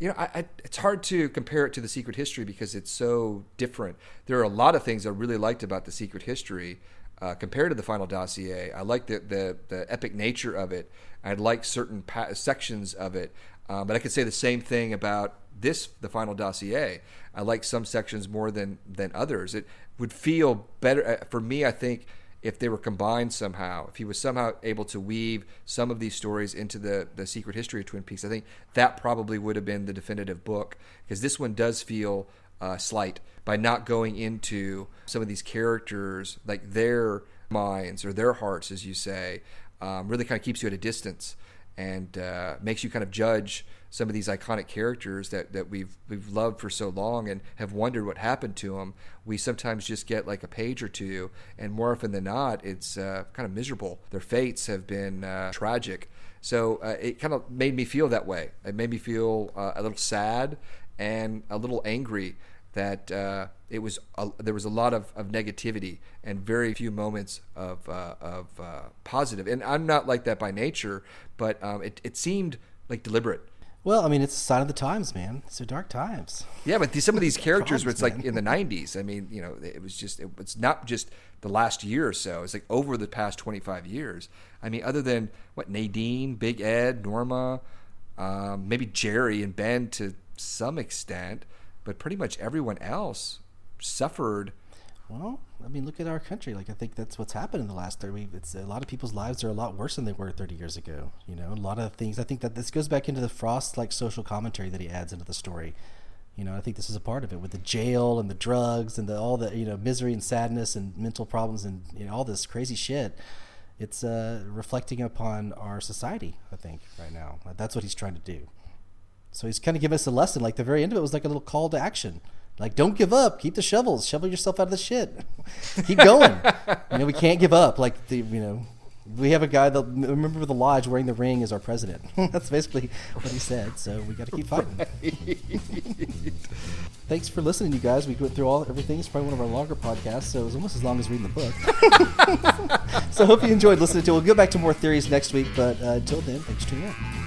you know, I, I, it's hard to compare it to The Secret History because it's so different. There are a lot of things I really liked about The Secret History. Uh, compared to The Final Dossier, I like the, the, the epic nature of it. I like certain pa- sections of it, uh, but I could say the same thing about this, The Final Dossier. I like some sections more than, than others. It would feel better uh, for me, I think, if they were combined somehow. If he was somehow able to weave some of these stories into the, the Secret History of Twin Peaks, I think that probably would have been the definitive book, because this one does feel Uh, slight by not going into some of these characters, like their minds or their hearts, as you say, um, really kind of keeps you at a distance and uh, makes you kind of judge some of these iconic characters that, that we've we've loved for so long and have wondered what happened to them. We sometimes just get like a page or two, and more often than not, it's uh, kind of miserable. Their fates have been uh, tragic. So uh, it kind of made me feel that way. It made me feel uh, a little sad and a little angry that uh, it was a, there was a lot of, of negativity and very few moments of uh, of uh, positive. And I'm not like that by nature, but um, it, it seemed like deliberate. Well, I mean, it's a sign of the times, man. It's a dark times. Yeah, but the, some of these characters were it's like in the nineties. I mean, you know, it was just it, it's not just the last year or so. It's like over the past twenty-five years. I mean, other than what Nadine, Big Ed, Norma, um, maybe Jerry and Ben to some extent, but pretty much everyone else suffered. Well, I mean, look at our country. Like, I think that's what's happened in the last thirty. It's a lot of people's lives are a lot worse than they were thirty years ago. You know, a lot of things. I think that this goes back into the Frost like social commentary that he adds into the story. You know, I think this is a part of it with the jail and the drugs and the, all the, you know, misery and sadness and mental problems and, you know, all this crazy shit. It's uh, reflecting upon our society, I think, right now. That's what he's trying to do. So he's kind of giving us a lesson. Like the very end of it was like a little call to action. Like, don't give up. Keep the shovels. Shovel yourself out of the shit. Keep going. You know, we can't give up. Like, the, you know, we have a guy that, remember the lodge, wearing the ring as our president. That's basically what he said. So we got to keep fighting. Right. Thanks for listening, you guys. We went through all everything. It's probably one of our longer podcasts, so it was almost as long as reading the book. So I hope you enjoyed listening to it. We'll go back to more theories next week. But uh, until then, thanks for tuning in.